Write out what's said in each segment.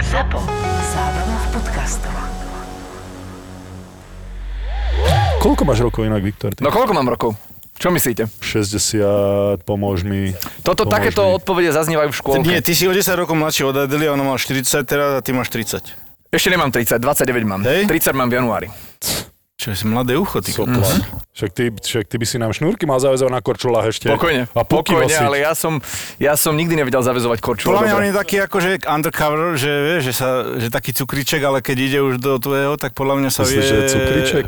ZAPO. Zábava v podcastoch. Koľko máš rokov inak, Viktor? Ty? No koľko mám rokov? Čo myslíte? 60, pomôž mi. Toto pomôž takéto mi. Odpovede zaznievajú v škôlke. Nie, ty si o 10 rokov mladší od Adely, ona má 40 teraz a ty máš 30. Ešte nemám 30, 29 mám. Hej? 30 mám v januári. Čo, si mladé ucho, ty kopla. Však ty by si nám šnúrky mal zaväzovať na korčulách ešte. Pokojne, a pokojne, ale ja som nikdy nevedel zaväzovať korčule. Podľa mňa on je taký akože undercover, že vie, že taký cukriček, ale keď ide už do tvojho, tak podľa mňa sa vie... Myslíš, že cukriček?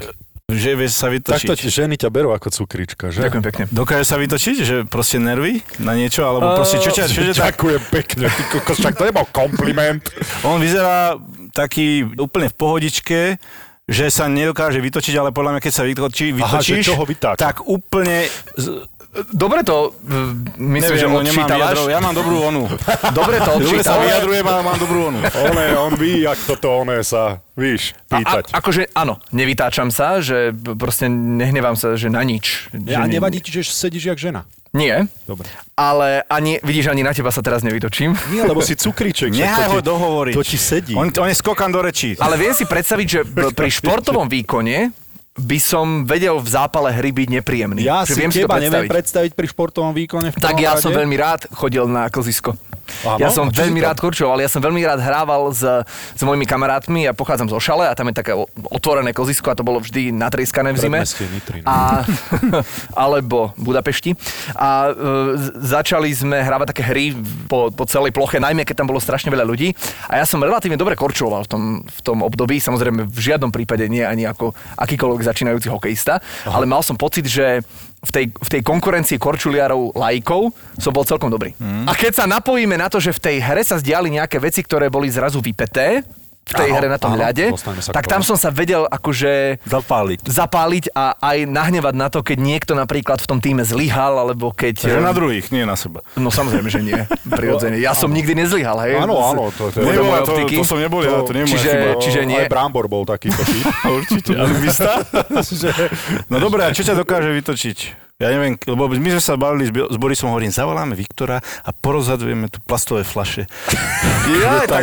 Že vie sa vytočiť. Takto ženy ťa berú ako cukrička, že? Ďakujem pekne. Dokáže sa vytočiť, že proste nervy na niečo, alebo proste čo ťa... Ďakujem pekne, ty kokos, však to nebol kompliment. On vyzerá taký úplne v pohodičke, že sa nedokáže vytočiť, ale podľa mňa, keď sa vytočíš, tak úplne... Dobre to, myslím, že odčítavaš. Ja mám dobrú onu. Dobre to odčítavaš. Dobre sa vyjadrujem, ale mám dobrú onu. On ví, jak toto sa, víš, pýtať. Akože áno, nevytáčam sa, že proste nehnevám sa, že na nič. A nevadí ti, že sedíš jak žena? Nie. Dobre. Ale vidíš, ani na teba sa teraz nevytočím. Nie, lebo si cukriček. Nehaj ho dohovoriť. To ti sedí. On je skokan do rečí. Ale viem si predstaviť, že pri športovom výkone by som vedel v zápale hry byť nepríjemný. Ja si teba neviem predstaviť pri športovom výkone. Tak ja som veľmi rád chodil na klzisko. Áno, ja som veľmi rád korčoval, ja som veľmi rád hrával s mojimi kamarátmi, ja pochádzam zo Šale a tam je také otvorené klzisko a to bolo vždy natrískané v zime. Nitry, alebo Budapešti. A začali sme hrávať také hry po celej ploche, najmä keď tam bolo strašne veľa ľudí. A ja som relatívne dobre korčoval v tom období, samozrejme v žiadnom prípade nie ani ako akýkoľvek začínajúci hokejista, ale mal som pocit, že v tej konkurencii korčuliarov laikov som bol celkom dobrý. A keď sa napojíme na to, že v tej hre sa zdiali nejaké veci, ktoré boli zrazu vypeté v tej hre na tom ľade, tak tam som sa vedel akože zapáliť a aj nahnevať na to, keď niekto napríklad v tom týme zlyhal, alebo keď... Takže na druhých, nie na seba. No samozrejme, že nie. Prirodzene. Ja som nikdy nezlyhal, hej? Áno, to som nebol, ja to nie je moja chyba. Čiže nie. Aj Brambor bol takýto typ. Určite. No dobré, a čo ťa dokáže vytočiť? Ja neviem, lebo my sme sa bavili s Borisom, hovorím, zavoláme Viktora a porozhadzujeme tu plastové flaše. Je to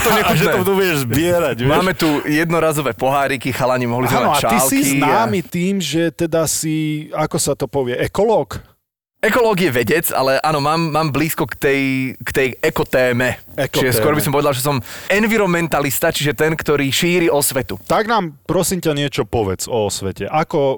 nekužné. A že to tu budeš zbierať, vieš? Máme tu jednorazové poháriky, chalani mohli zbierať čálky. Áno, a ty si známy tým, že teda si, ako sa to povie, ekológ? Ekológ je vedec, ale áno, mám blízko k tej ekotéme. Čiže skôr by som povedal, že som environmentalista, čiže ten, ktorý šíri osvetu. Tak nám, prosím ťa, niečo povedz o osvete. Ako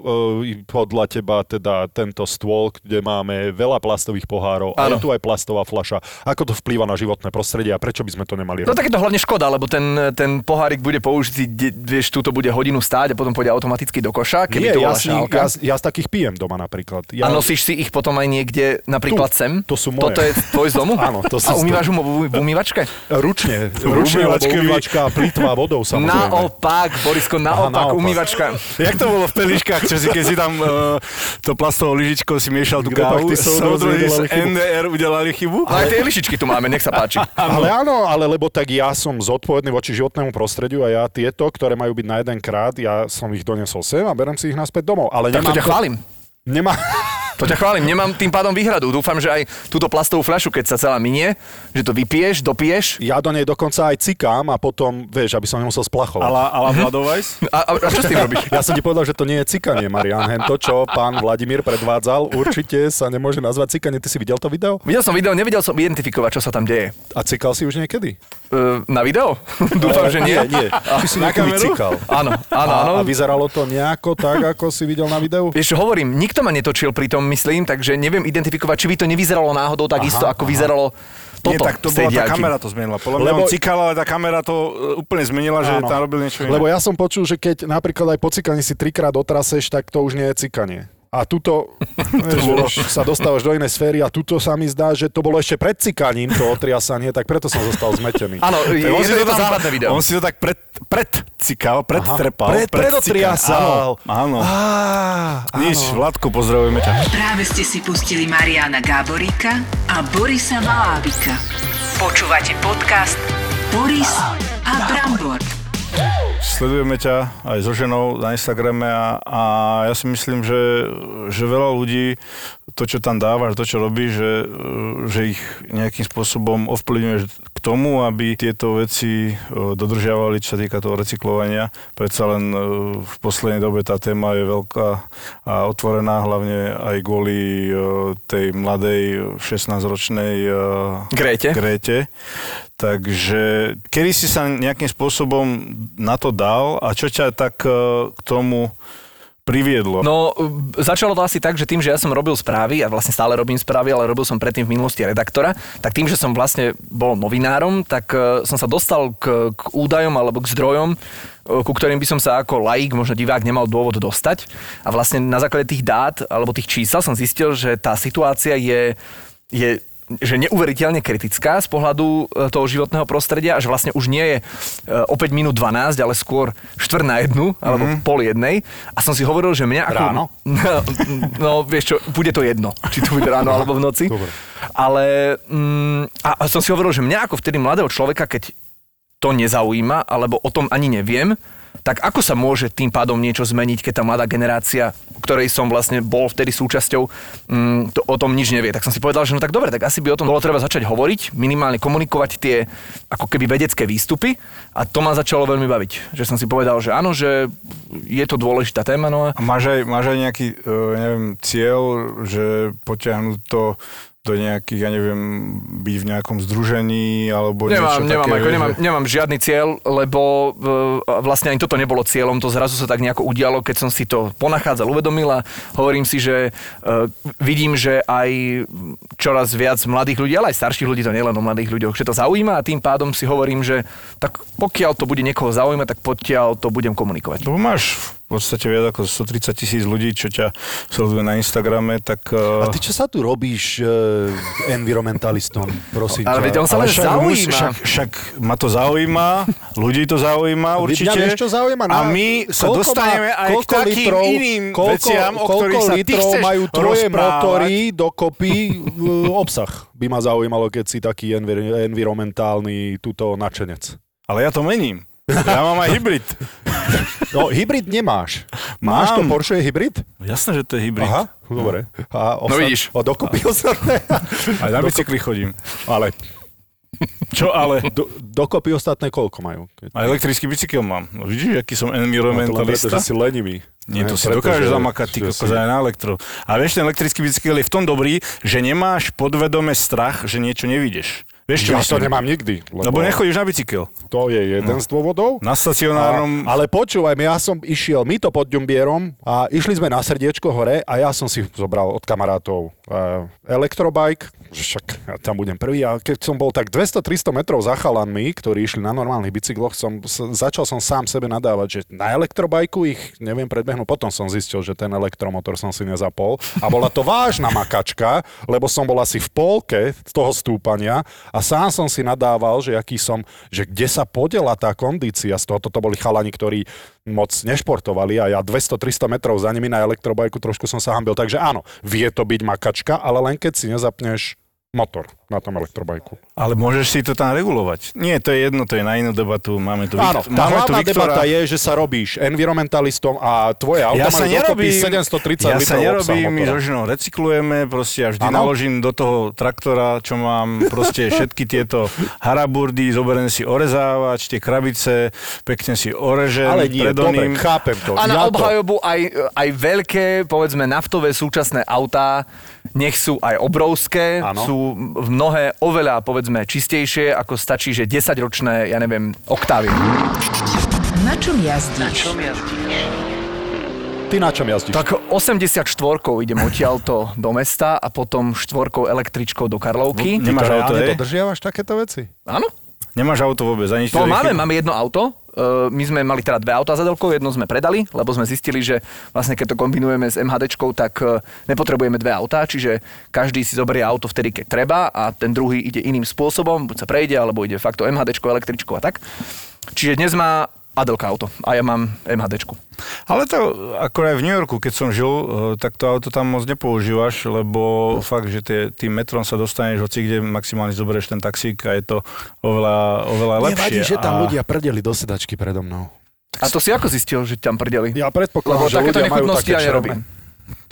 podľa teba teda tento stôl, kde máme veľa plastových pohárov, ale tu aj plastová fľaša, ako to vplýva na životné prostredie a prečo by sme to nemali robiť? No tak je to hlavne škoda, lebo ten pohárik bude použitý, vieš, túto bude hodinu stáť a potom pôjde automaticky do koša, keby to bola šálka. Ja z takých pijem doma napríklad. A nosíš si ich potom aj niekde napríklad sem? To sú moje. Toto je tvoj z domu? Áno, to sú. A umývaš v umývačke? Ručne, lebo umývačka plýtvá vodou, samozrejme. Naopak, Borisko, naopak. Umývačka. Jak to bolo v Peliškách, čo si, keď si tam to plastovou lyžičkou si miešal tú kávu, soudruhy z NDR udelali chybu? Ale aj tie lyžičky tu máme, nech sa páči. Ale áno, ale lebo tak ja som zodpovedný voči životnému prostrediu a ja tieto, ktoré majú byť na jeden krát, ja som ich donesol sem a berem si ich naspäť domov. Ale tak to ťa chválim. To ťa chválim, nemám tým pádom výhradu. Dúfam, že aj túto plastovú fľašu, keď sa celá minie, že to vypiješ, dopiješ. Ja do nej dokonca aj cikám a potom, vieš, aby som nemusel splachovať. Ala Vladovajs? A čo s tým robíš? Ja som ti povedal, že to nie je cikanie, Marián. To, čo pán Vladimír predvádzal, určite sa nemôže nazvať cikanie. Ty si videl to video? Videl som video, nevedel som identifikovať, čo sa tam deje. A cikal si už niekedy? Na video? Dúfam, že nie. Nie. Ty si niekedy cikal. Áno. A vyzeralo to nejako tak, ako si videl na videu? Vieš, hovorím, nikto ma netočil pri tom, myslím, takže neviem identifikovať, či by to nevyzeralo náhodou takisto, ako vyzeralo toto. Nie, tak to bola tá kamera to zmenila. Podľa mňa on cikal, ale tá kamera to úplne zmenila, že tam robil niečo iné. Lebo ja som počul, že keď napríklad aj po cikaní si trikrát otraseš, tak to už nie je cikanie. A tuto sa dostávaš do inej sféry a tuto sa mi zdá, že to bolo ešte pred cikaním, to otriasanie, tak preto som zostal zmetený. Áno, je to záhradné video. On si to tak predcikal, predtrepal, predotriasal. Áno. Nič, Vládku, pozdravujeme ťa. Práve ste si pustili Mariána Gáboríka a Borisa Malábika. Počúvate podcast Boris a Brambor. Sledujeme ťa aj so ženou na Instagrame a ja si myslím, že veľa ľudí to, čo tam dávaš, to, čo robíš, že ich nejakým spôsobom ovplyvňuješ k tomu, aby tieto veci dodržiavali, čo sa týka toho recyklovania. Predsa len v poslednej dobe tá téma je veľká a otvorená, hlavne aj kvôli tej mladej 16-ročnej Grete. Takže kedy si sa nejakým spôsobom na to dal a čo ťa tak k tomu priviedlo? No, začalo to asi tak, že tým, že ja som robil správy a vlastne stále robím správy, ale robil som predtým v minulosti redaktora, tak tým, že som vlastne bol novinárom, tak som sa dostal k údajom alebo k zdrojom, ku ktorým by som sa ako laik, možno divák, nemal dôvod dostať. A vlastne na základe tých dát alebo tých čísel som zistil, že tá situácia je že neuveriteľne kritická z pohľadu toho životného prostredia a že vlastne už nie je opäť minút 12, ale skôr 1:45 alebo 1:30 a som si hovoril, že mňa ako... Ráno? No vieš čo, bude to jedno, či to bude ráno alebo v noci. Dobre. Ale a som si hovoril, že mňa ako vtedy mladého človeka, keď to nezaujíma alebo o tom ani neviem, tak ako sa môže tým pádom niečo zmeniť, keď tá mladá generácia, ktorej som vlastne bol vtedy súčasťou, to o tom nič nevie. Tak som si povedal, že no tak dobre, tak asi by o tom bolo treba začať hovoriť, minimálne komunikovať tie ako keby vedecké výstupy a to ma začalo veľmi baviť. Že som si povedal, že áno, že je to dôležitá téma. No a máš aj nejaký, neviem, cieľ, že potiahnuť to do nejakých, ja neviem, byť v nejakom združení, alebo nemám žiadny cieľ, lebo vlastne ani toto nebolo cieľom, to zrazu sa tak nejako udialo, keď som si to ponachádzal, uvedomil a hovorím si, že vidím, že aj čoraz viac mladých ľudí, ale aj starších ľudí, to nielen o mladých ľuďoch, že to zaujíma a tým pádom si hovorím, že tak pokiaľ to bude niekoho zaujímať, tak potiaľ to budem komunikovať. To máš v podstate viac ako 130,000 ľudí, čo ťa sleduje na Instagrame, tak... A ty čo sa tu robíš environmentalistom, prosím ťa? Ale on sa len zaujíma. Však ma to zaujíma, ľudí to zaujíma určite. Mňa vieš, čo zaujíma? A my sa dostaneme aj k takým iným veciam, o ktorých sa ty chceš majú troje motory dokopy obsah. By ma zaujímalo, keď si taký environmentálny tuto načenec. Ale ja to mením. Ja mám aj hybrid. No, hybrid nemáš. Máš to Porsche hybrid? Jasné, že to je hybrid. Aha, dobre. No vidíš. Dokopy ostatné. Aj na bicykli chodím. Ale... Čo ale? Dokopy ostatné koľko majú? A elektrický bicykel mám. No, vidíš, aký som environmentalista? No, to len preto, že si lenivý. Nie, to si dokážeš zamakať, ty kokos, aj na elektro. A vieš, ten elektrický bicykel je v tom dobrý, že nemáš podvedome strach, že niečo nevidíš. Vieš, ja to nemám nikdy. Lebo nechodíš na bicykel. To je jeden z dôvodov. Na stacionárnom... Ale počúvaj, ja som išiel, my to pod Ďumbierom a išli sme na Srdiečko hore a ja som si zobral od kamarátov elektrobike, však ja tam budem prvý. A keď som bol tak 200-300 metrov za chalanmi, ktorí išli na normálnych bicykloch, začal som sám sebe nadávať, že na elektrobajku ich neviem predbehnúť. No potom som zistil, že ten elektromotor som si nezapol a bola to vážna makačka, lebo som bol asi v polke toho stúpania a sám som si nadával, že aký som, že kde sa podela tá kondícia z toho. Toto boli chalani, ktorí moc nešportovali a ja 200-300 metrov za nimi na elektrobajku trošku som sa hanbil. Takže áno, vie to byť makačka, ale len keď si nezapneš motor na tom elektrobajku. Ale môžeš si to tam regulovať. Nie, to je jedno, to je na inú debatu. Máme tu Viktora. Áno, tá hlavná debata je, že sa robíš environmentalistom a tvoje auto má dokopy 730 litrov obsahu motora. Ja sa nerobím, my zožinou recyklujeme, proste ja vždy naložím do toho traktora, čo mám, proste všetky tieto haraburdy, zoberiem si orezávač, tie krabice, pekne si orežem. Ale nie, dobre, chápem to. A na obhajobu aj veľké, povedzme, naftové súčasné autá, nech sú aj obrovské, sú mnohé oveľa, povedzme, čistejšie, ako stačí, že 10-ročné, ja neviem, oktávy. Na čom jazdíš? Ty na čom jazdíš? Tak 84-kou idem odtiaľto do mesta a potom 4-kou električkou do Karlovky. Nemáš auto, hej? Dodržiavaš takéto veci? Áno. Nemáš auto vôbec? Ani to máme jedno auto. My sme mali teda 2 autá za Adelkou, jedno sme predali, lebo sme zistili, že vlastne keď to kombinujeme s MHDčkou, tak nepotrebujeme 2 autá, čiže každý si zoberie auto vtedy, keď treba a ten druhý ide iným spôsobom, buď sa prejde, alebo ide fakt o MHDčko, električko a tak. Čiže dnes má Adelka auto a ja mám MHDčku. Ale to, ako aj v New Yorku, keď som žil, tak to auto tam moc nepoužívaš, lebo fakt, že tým metrom sa dostaneš hoci, kde maximálne zoberieš ten taxík a je to oveľa lepšie. Nevadí, že tam ľudia prdeli do sedačky predo mnou. A to si ako zistil, že tam prdeli? Ja predpokladám, že ľudia majú také černé.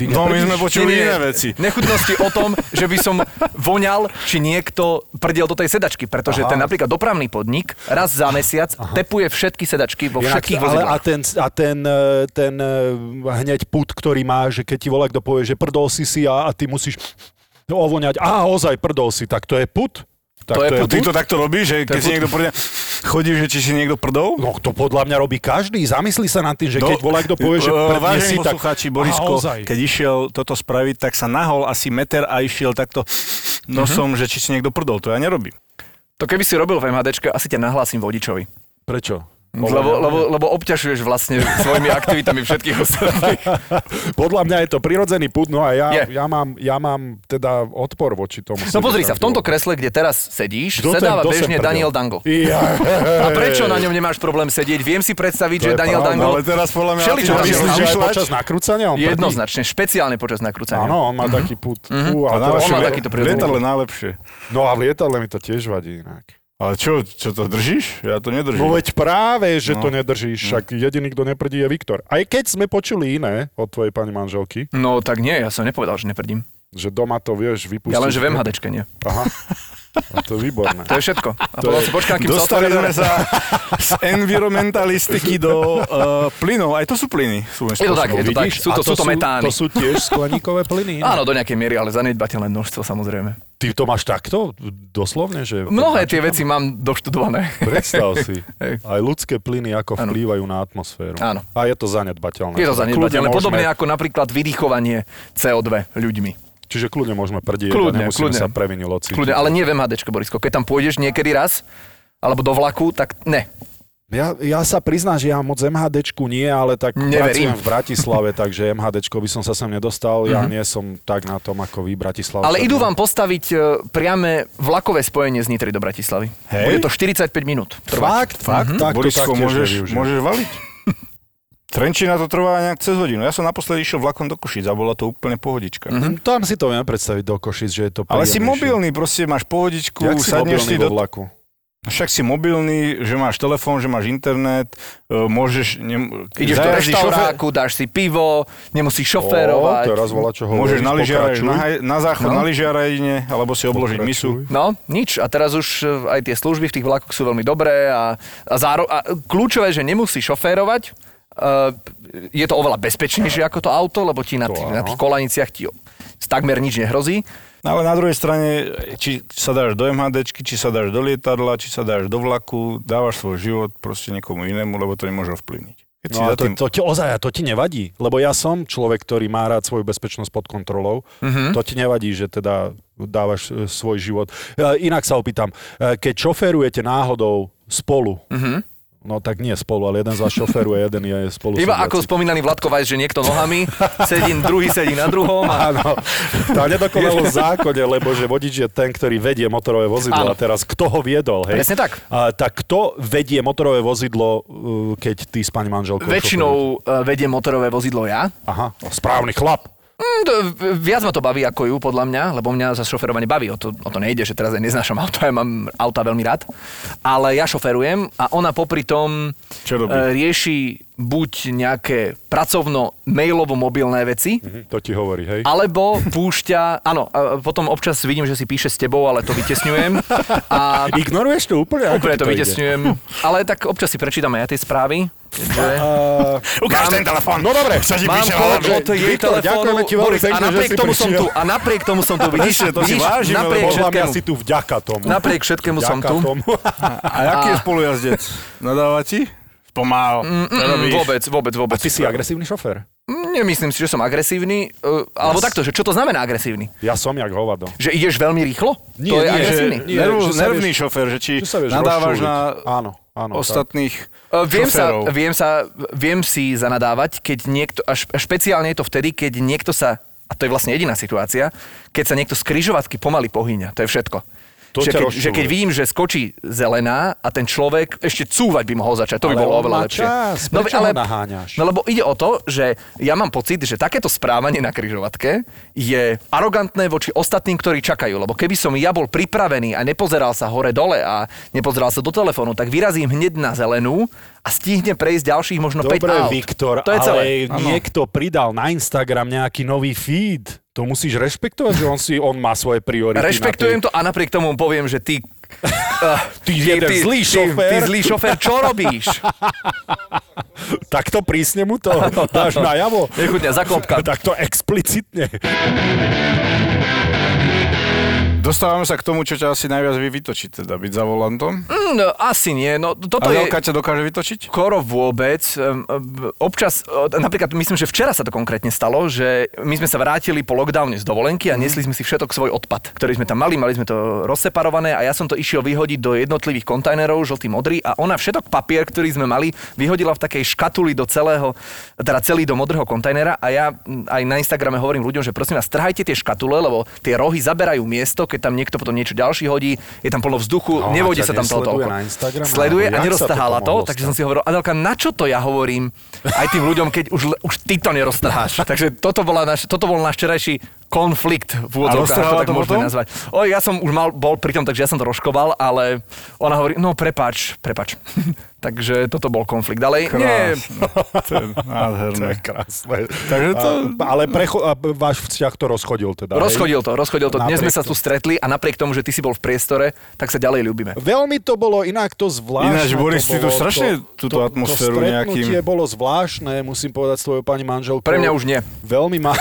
No, my sme počuli iné veci. Nechutnosti o tom, že by som voňal, či niekto prdiel do tej sedačky, pretože ten napríklad dopravný podnik raz za mesiac tepuje všetky sedačky vo všetkých vozidlách. A ten hneď put, ktorý má, že keď ti volá, kto povie, že prdol si si a ty musíš ovoňať, ozaj prdol si, tak to je put? Tak to je put? Ty to takto robíš, že keď si niekto prdol... Chodí, že či si niekto prdol? No to podľa mňa robí každý. Zamyslí sa nad tým, že keď volá kto povie, že prdne si, tak... Poslucháči, Borisko, keď išiel toto spraviť, tak sa nahol asi meter a išiel takto nosom, že či si niekto prdol. To ja nerobím. To keby si robil v MHDčke, asi ťa nahlásim vodičovi. Prečo? Lebo obťažuješ vlastne svojimi aktivitami všetkých ostatných. Podľa mňa je to prirodzený pud, no a ja mám teda odpor voči tomu. No pozri sa, v tomto kresle, kde teraz sedíš, sedáva bežne Daniel Dango. A prečo na ňom nemáš problém sedieť? Viem si predstaviť, že Daniel Dango... Ale teraz podľa mňa... Myslíš, počas nakrúcania? Jednoznačne, špeciálne počas nakrúcania. Áno, on má taký pud. On má takýto prirodzený. V lietadle najlepšie. No a v lietadle mi to tiež vadí inak. Ale čo to držíš? Ja to nedržím. No veď práve, že to nedržíš. Však jediný, kto neprdí, je Viktor. Aj keď sme počuli iné od tvojej pani manželky. No tak nie, ja som nepovedal, že neprdím. Že doma to vieš vypustiť. Ja len, že v MHDčke nie. Aha. A to je výborné. To je všetko. A potom si počkám, kým sa otvorí dvere. Dostali sme sa z environmentalistiky do plynov. Aj to sú plyny. Je to tak. Sú to metány. To sú tiež skleníkové plyny. Áno, do nejakej miery, ale zanedbateľné množstvo, samozrejme. Ty to máš takto? Doslovne? Že mnohé tie veci mám doštudované. Predstav si. Aj ľudské plyny, ako vplývajú na atmosféru. Áno. A je to zanedbateľné. Podobne ako napríklad vydýchovanie CO2 ľuďmi. Čiže kľudne môžeme prdieť a nemusíme sa previnilo cítiť. Kľudne, ale nie v MHDčke, Borisko. Keď tam pôjdeš niekedy raz, alebo do vlaku, tak ne. Ja sa priznám, že ja moc MHDčku nie, ale tak neverím. Pracujem v Bratislave, takže MHDčko by som sa sem nedostal. Ja nie som tak na tom, ako vy, Bratislava. Ale idú vám postaviť priame vlakové spojenie z Nitry do Bratislavy. Hej. Bude to 45 minút. Fakt? Tak, Borisko, môžeš valiť? Trenčína to trvá nejak cez hodinu. Ja som naposledy išiel vlakom do Košic a bola to úplne pohodička. Tam si to viem predstaviť do Košic, že je to príjemnejšie. Ale si mobilný, proste máš pohodičku, sadneš si do vlaku. Však si mobilný, že máš telefón, že máš internet, môžeš... Ideš do reštauráku, dáš si pivo, nemusíš šoférovať. Teraz volá, čo hovoríš, pokračuj. Môžeš na záchod, na lyžiareň, alebo si obložiť misu. No, nič. A teraz už aj tie služby v tých vlakoch sú veľmi dobré a kľúčové, že nemusíš šoférovať. Je to oveľa bezpečnejšie ako to auto, lebo ti na tých kolaniciach ti takmer nič nehrozí. Ale na druhej strane, či sa dáš do MHDčky, či sa dáš do lietadla, či sa dáš do vlaku, dávaš svoj život proste niekomu inému, lebo to nemôže ovplyvniť. To ti nevadí, lebo ja som človek, ktorý má rád svoju bezpečnosť pod kontrolou. To ti nevadí, že teda dávaš svoj život. Inak sa opýtam, keď šoférujete náhodou spolu, no tak nie spolu, ale jeden z vás šoferuje, jeden je spolu. Iba ako spomínaný Vladko Vajs, že niekto nohami sedí, druhý sedí na druhom. Áno, tá nedokonalosť v zákone, lebo že vodič je ten, ktorý vedie motorové vozidlo. A teraz kto ho viedol, hej? Presne tak. Tak kto vedie motorové vozidlo, keď ty s pani manželkou? Väčšinou vedie motorové vozidlo ja. Aha, správny chlap. Viac ma to baví ako ju, podľa mňa, lebo mňa za šoferovanie baví. O to nejde, že teraz aj neznášam auto, ja mám auta veľmi rád. Ale ja šoferujem a ona popri tom rieši buď nejaké pracovno-mailovo-mobilné veci. To ti hovorí, hej? Alebo púšťa... Áno, potom občas vidím, že si píše s tebou, ale to vytesňujem. A ignoruješ to úplne? Úplne to vytesňujem. Ale tak občas si prečítam aj tie správy. Ukáž ten telefón. No dobre. Mám kód od jej telefónu. A napriek tomu som tu. Vidíš, to si vážim, lebo podľa mňa si tu vďaka tomu. Napriek všetkému som tu. A jaký je spolujazdec? Nadáva ti? Pomal. Vôbec. A ty si agresívny šofér? Nemyslím si, že som agresívny. Alebo takto, že čo to znamená agresívny? Ja som jak hovado. Že ideš veľmi rýchlo? Nie, to je agresívny. Nervný šofér, že či nadávaš na... Áno, ostatných šoférov. Viem si zanadávať, keď niekto, a špeciálne je to vtedy, keď niekto sa, a to je vlastne jediná situácia, keď sa niekto z križovatky pomaly pohýňa, to je všetko. Že keď vidím, že skočí zelená a ten človek ešte cúvať by mohol začať, to by bolo oveľa lepšie. No, ale naháňaš? No lebo ide o to, že ja mám pocit, že takéto správanie na križovatke je arogantné voči ostatným, ktorí čakajú, lebo keby som ja bol pripravený a nepozeral sa hore dole a nepozeral sa do telefónu, tak vyrazím hneď na zelenú a stihne prejsť ďalších možno 5 aut. Dobre, Viktor, ale niekto pridal na Instagram nejaký nový feed. To musíš rešpektovať, že on má svoje priority. Rešpektujem to a napriek tomu poviem, že ty zlý šofér, čo robíš? Takto prísne mu to dáš najavo. Nechutňa, zaklopka. Takto explicitne. Dostávame sa k tomu, čo ťa asi najviac vie vytočiť, teda byť za volantom? No, asi nie. No, Adelka ťa dokáže vytočiť? Skoro vôbec. Občas, napríklad myslím, že včera sa to konkrétne stalo, že my sme sa vrátili po lockdowne z dovolenky a nesli sme si všetok svoj odpad, ktorý sme tam mali sme to rozseparované a ja som to išiel vyhodiť do jednotlivých kontajnerov, žltý, modrý a ona všetok papier, ktorý sme mali, vyhodila v takej škatuli celý do modrého kontajnera a ja aj na Instagrame hovorím ľuďom, že prosím vás, strhajte tie škatule, lebo tie rohy zaberajú miesto. Keď tam niekto potom niečo ďalší hodí, je tam plno vzduchu, no, nevôjde sa tam toľko. Sleduje a neroztrhala to, takže som si hovoril, Adelka, na čo to ja hovorím aj tým ľuďom, keď už ty to neroztrháš. Takže toto bol náš včerajší konflikt v úvodzovkách, tak môžeme nazvať. Ja som už bol pri tom, takže ja som to roškoval, ale ona hovorí, no prepáč. Takže toto bol konflikt. Ale nie. To je krásne. Takže váš vzťah to rozchodil teda. Rozchodil to. Dnes sme sa tu stretli a napriek tomu, že ty si bol v priestore, tak sa ďalej ľúbime. Veľmi to bolo inak to zvláštne. Ináč, Boris, ty tu strašne túto atmosféru nejakým... To stretnutie bolo zvláštne, musím povedať s tvojou pani manželkou. Pre mňa už nie. Veľmi ma,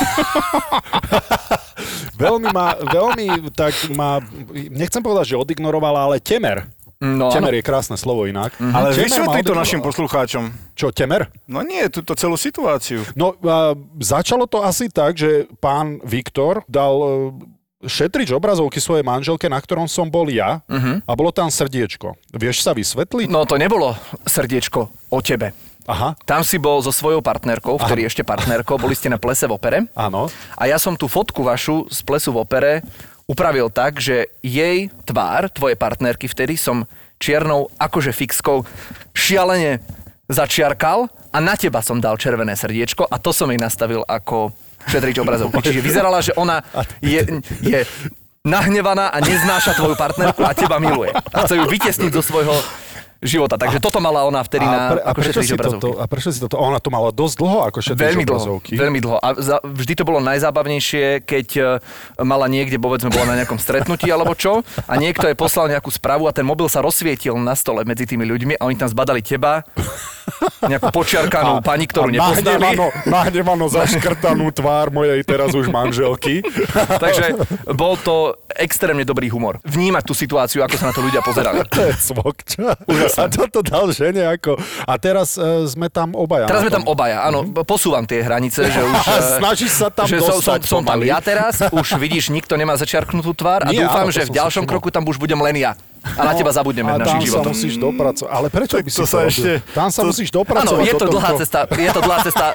nechcem povedať, že odignorovala, ale temer. No, temer je krásne slovo inak. Mm-hmm. Ale vysvetlí to našim poslucháčom. Čo, temer? No nie, túto celú situáciu. No začalo to asi tak, že pán Viktor dal šetrič obrazovky svojej manželke, na ktorom som bol ja a bolo tam srdiečko. Vieš sa vysvetliť? No to nebolo srdiečko o tebe. Aha. Tam si bol so svojou partnerkou, vtedy ešte partnerkou, boli ste na plese v opere. Áno. A ja som tú fotku vašu z plesu v opere upravil tak, že jej tvár, tvojej partnerky vtedy, som čiernou akože fixkou šialene začiarkal a na teba som dal červené srdiečko a to som jej nastavil ako šetrič obrazovky. Čiže vyzerala, že ona je nahnevaná a neznáša tvoju partnerku a teba miluje. A chce ju vytiesniť do svojho života. Takže toto mala ona vtedy ako šetrič obrazovky. A prečo si toto? Ona to mala dosť dlho ako šetrič obrazovky. Veľmi dlho. A vždy to bolo najzábavnejšie, keď mala niekde, povedzme, bola na nejakom stretnutí alebo čo, a niekto jej poslal nejakú správu a ten mobil sa rozsvietil na stole medzi tými ľuďmi a oni tam zbadali teba, nejakú počiarkanú pani, ktorú nepoznali. Nahnevano zaškrtanú tvár mojej teraz už manželky. Takže bol to extrémne dobrý humor. Vnímať tú situáciu, ako sa na to ľudia pozerali. To je a toto dal žene ako... A teraz sme tam obaja. Teraz sme tam obaja, áno. Posúvam tie hranice, že už... Snažíš sa tam dostať. Som tam ja teraz, už vidíš, nikto nemá začiarknutú tvár a dúfam, že v ďalšom kroku tam už budem len ja. A na teba zabudneme v našich životoch. A tam sa musíš dopracovať. Ale prečo by si to robil? Tam sa musíš dopracovať. Áno, je to dlhá cesta,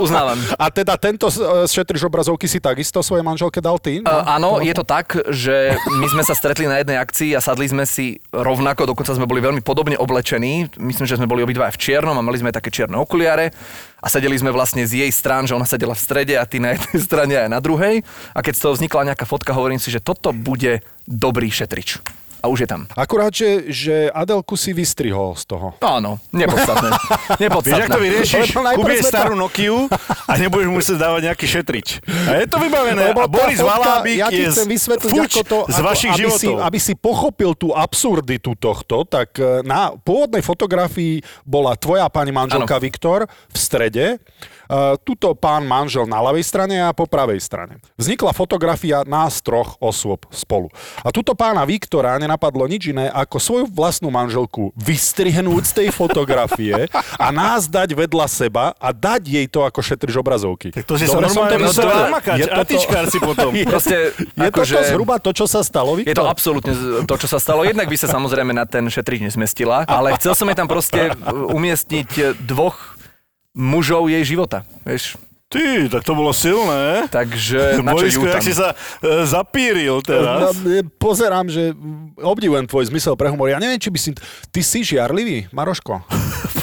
uznávam. A teda tento šetriš obrazovky si takisto svojej manželke dal ty? Áno, je to tak, že my sme sa stretli na jednej akcii a sadli sme si rovnako, dokonca sme boli veľmi podobne oblečení. Myslím, že sme boli obidva v čiernom a mali sme také čierne okuliare. A sedeli sme vlastne z jej strán, že ona sedela v strede a ty na jednej strane a ja na druhej. A keď z toho vznikla nejaká fotka, hovorím si, že toto bude dobrý šetrič. A už je tam. Akurát, že Adelku si vystrihol z toho. Áno, nepodstatné. Vieš, ak to vyriešiš, kúpieš starú Nokiu a nebudeš musieť dávať nejaký šetrič. A je to vybavené. A Boris Malábik je fuč z vašich životov. Aby si pochopil tú absurditu tohto, tak na pôvodnej fotografii bola tvoja pani manželka Viktor v strede, tuto pán manžel na ľavej strane a po pravej strane. Vznikla fotografia nás troch osôb spolu. A tuto pána Viktora napadlo nič iné, ako svoju vlastnú manželku vystrihnúť z tej fotografie a nás dať vedľa seba a dať jej to ako šetriš obrazovky. Tak to si dobre, som normálne musel makač, atičkár si potom. Je to zhruba to, čo sa stalo, Viktor? Je to absolútne to, čo sa stalo. Jednak by sa samozrejme na ten šetrič nesmestila, ale chcel som jej tam proste umiestniť dvoch mužov jej života, vieš. Ty, tak to bolo silné. Takže na čo ju tam? Si sa zapíril teraz. Pozerám, že obdivujem tvoj zmysel pre humor. Ja neviem, či by si... Ty si žiarlivý, Maroško.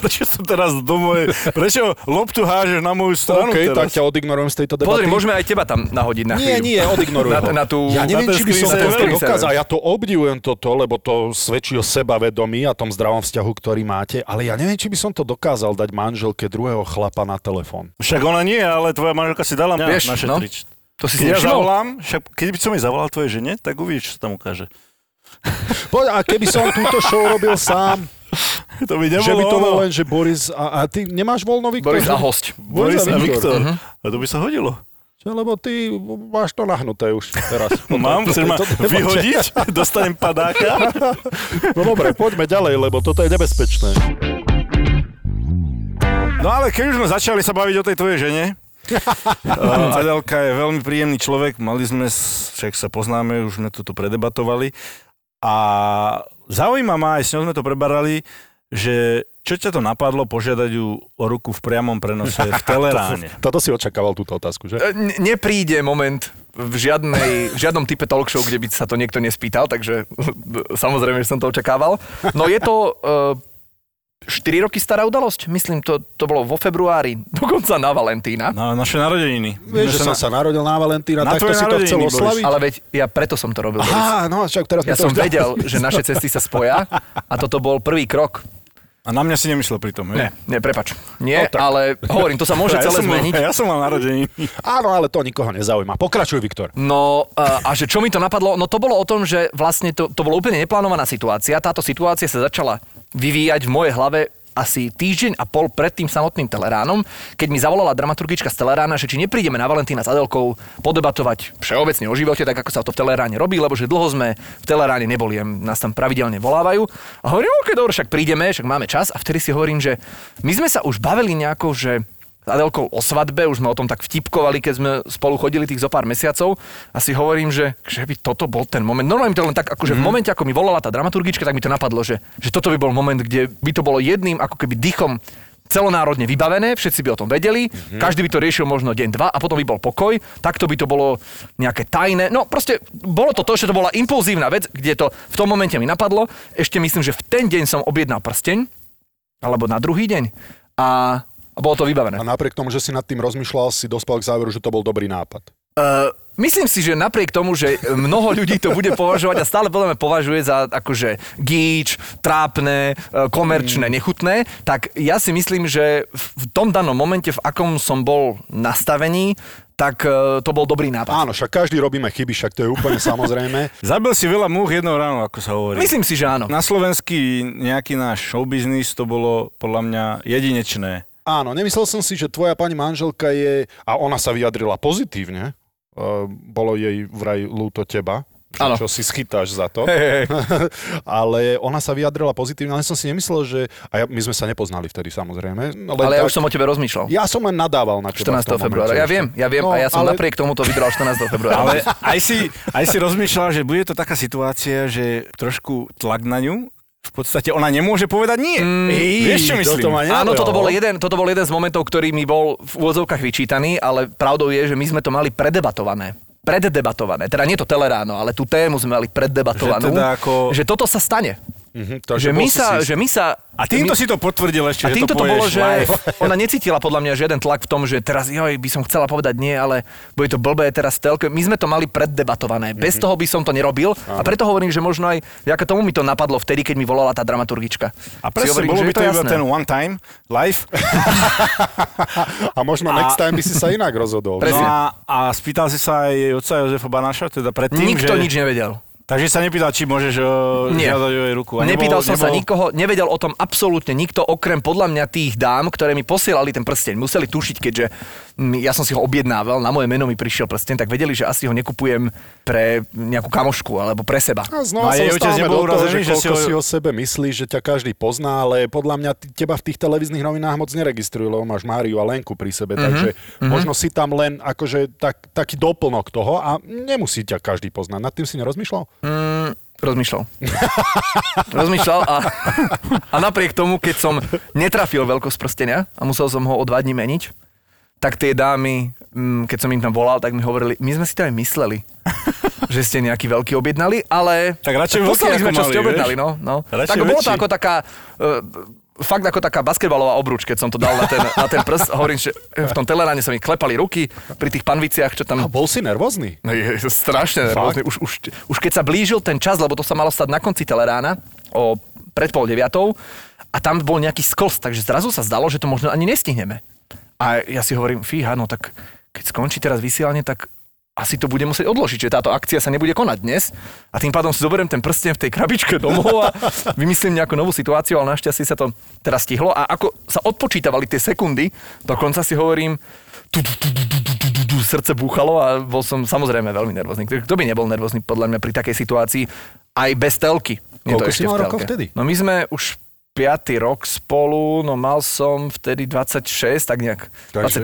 Prečo som teraz do mojej... Prečo loptu hážeš na moju stranu teraz? OK, tak ťa odignorujem z tejto debaty. Pozri, môžeme aj teba tam nahodiť na chvíľu. Nie, odignorujem ho. Ja neviem, či by som to dokázal. Ja to obdivujem toto, lebo to svedčí o sebavedomí a tom zdravom vzťahu, ktorý máte. Ale ja neviem, či by som to dokázal dať manželke druhého chlapa na telefón. Však ona nie, ale tvoja manželka si dala naše tričky. To si ja zavolám, keď by som jej zavolal tvojej žene, tak uvidíš, čo tam ukáže. Poď, a keby som túto show robil sám, to by nebolo, že by to bolo len, že Boris a ty nemáš voľno, Viktor? Boris a hosť. Boris a Viktor. A to by sa hodilo. Čo, lebo ty máš to nahnuté už teraz. Mám? Chceš ma vyhodiť? Dostanem padáka? No dobre, poďme ďalej, lebo toto je nebezpečné. No ale keď už sme začali sa baviť o tej tvojej žene, Adelka je veľmi príjemný človek, mali sme, však sa poznáme, už sme toto predebatovali. A zaujíma ma, aj s ňou sme to prebarali, že čo ťa to napadlo požiadať ju o ruku v priamom prenose v Teleráne? Toto si očakával túto otázku, že? Nepríde moment v žiadnom type talk show, kde by sa to niekto nespýtal, takže samozrejme, že som to očakával. No je to 4 roky stará udalosť, myslím, to bolo vo februári, dokonca na Valentína. Na naše narodeniny. Vieš, že som sa narodil na Valentína, takto si to chcel oslaviť. Ale veď ja preto som to robil. Aha, no, však teraz ja som vedel, že naše cesty sa spoja a toto bol prvý krok. A na mňa si nemyslel pri tom, je? Nie, prepáč. Nie, no, ale hovorím, to sa môže celé zmeniť. Ja som mal narodeniny. Áno, ale to nikoho nezaujíma. Pokračuj, Viktor. No, a že čo mi to napadlo? No to bolo o tom, že vlastne to bola úplne neplánovaná situácia. Táto situácia sa začala vyvíjať v mojej hlave asi týždeň a pol pred tým samotným Teleránom, keď mi zavolala dramaturgička z Telerána, že či neprídeme na Valentína s Adelkou podebatovať všeobecne o živote, tak ako sa to v Teleráne robí, lebo že dlho sme v Teleráne neboli, nás tam pravidelne volávajú. A hovorím, OK, dobre, však prídeme, však máme čas. A vtedy si hovorím, že my sme sa už bavili nejako, že s Adelkou o svadbe, už sme o tom tak vtipkovali, keď sme spolu chodili tých zo pár mesiacov a si hovorím, že by toto bol ten moment. Normálne mi to len tak, akože v momente, ako mi volala tá dramaturgička, tak mi to napadlo, že toto by bol moment, kde by to bolo jedným ako keby dychom celonárodne vybavené, všetci by o tom vedeli, každý by to riešil možno deň, dva a potom by bol pokoj, takto by to bolo nejaké tajné. No proste bolo to, že to bola impulzívna vec, kde to v tom momente mi napadlo. Ešte myslím, že v ten deň som objednal prsteň, alebo na druhý deň a bolo to vybavené. A napriek tomu, že si nad tým rozmýšľal, si dospel k záveru, že to bol dobrý nápad. Myslím si, že napriek tomu, že mnoho ľudí to bude považovať a stále veľmi považuje za akože gíč, trápne, komerčné, nechutné, tak ja si myslím, že v tom danom momente, v akom som bol nastavený, tak to bol dobrý nápad. Áno, však každý robíme chyby, však to je úplne samozrejme. Zabil si veľa múch jednou ráno, ako sa hovorí. Myslím si, že áno. Na slovenský nejaký náš showbiznis to bolo podľa mňa jedinečné. Áno, nemyslel som si, že tvoja pani manželka je, a ona sa vyjadrila pozitívne, bolo jej vraj ľúto teba, čo si schytáš za to, ale ona sa vyjadrila pozitívne, ale som si nemyslel, že, my sme sa nepoznali vtedy samozrejme. Ale ja už som o tebe rozmýšľal. Ja som len nadával na teba. 14. februára, ja viem, no, a ja som napriek tomu to vybral 14. februára. Ale aj si rozmýšľal, že bude to taká situácia, že trošku tlak na ňu. V podstate ona nemôže povedať nie. Vieš, čo myslím? Áno, toto bol jeden z momentov, ktorý mi bol v úvodzovkách vyčítaný, ale pravdou je, že my sme to mali predebatované. Teda nie to Teleráno, ale tú tému sme mali predebatovanú, že, teda že toto sa stane. A týmto si to potvrdil ešte, že to poješ. A týmto to bolo, že ona necítila podľa mňa žiaden tlak v tom, že teraz by som chcela povedať nie, ale bude to blbé teraz telke. My sme to mali preddebatované, bez toho by som to nerobil a preto hovorím, že možno aj vďaka tomu mi to napadlo vtedy, keď mi volala tá dramaturgička. A presne, bolo by to iba ten one time, live. A možno next time by si sa inak rozhodol. No a spýtal si sa aj jej otca Jozefa Banáša, teda predtým, nikto nič nevedel. Takže sa nepýtal, či môžeš žiadať o jej ruku. Nepýtal som sa nikoho, nevedel o tom absolútne nikto, okrem podľa mňa tých dám, ktoré mi posielali ten prsteň. Museli tušiť, keďže ja som si ho objednával, na moje meno mi prišiel prsteň, tak vedeli, že asi ho nekupujem pre nejakú kamošku alebo pre seba. A znova som stále do toho, že koľko si o sebe myslíš, že ťa každý pozná, ale podľa mňa teba v tých televíznych novinách moc neregistrujú, lebo máš Máriu a Lenku pri sebe, takže možno si tam len akože taký doplnok toho a nemusí ťa každý poznať. Nad tým si nerozmýšľal? Rozmýšľal a napriek tomu, keď som netrafil veľkosť prstenia a musel som ho o 2 dní meniť, tak tie dámy, keď som im tam volal, tak mi hovorili, my sme si to aj mysleli, že ste nejaký veľký objednali, ale tak poslali sme, čo ste objednali. No. Tak bolo to ako taká... fakt ako taká basketbalová obruč, keď som to dal na ten prst. Hovorím, že v tom Teleráne sa mi klepali ruky pri tých panviciach, čo tam... A bol si nervózny? No, je strašne nervózny. Už keď sa blížil ten čas, lebo to sa malo stať na konci Telerána, o predpol 9:00, a tam bol nejaký sklz, takže zrazu sa zdalo, že to možno ani nestihneme. A ja si hovorím, fíha, no tak keď skončí teraz vysielanie, tak asi to bude musieť odložiť, že táto akcia sa nebude konať dnes a tým pádom si zoberiem ten prsten v tej krabičke domov a vymyslím nejakú novú situáciu, ale našťastie sa to teraz stihlo a ako sa odpočítavali tie sekundy, dokonca si hovorím, srdce búchalo a bol som samozrejme veľmi nervózny. Kto by nebol nervózny podľa mňa pri takej situácii aj bez telky? Koľko si mal rokov vtedy? No my sme už 5. rok spolu, no mal som vtedy 26, tak nejak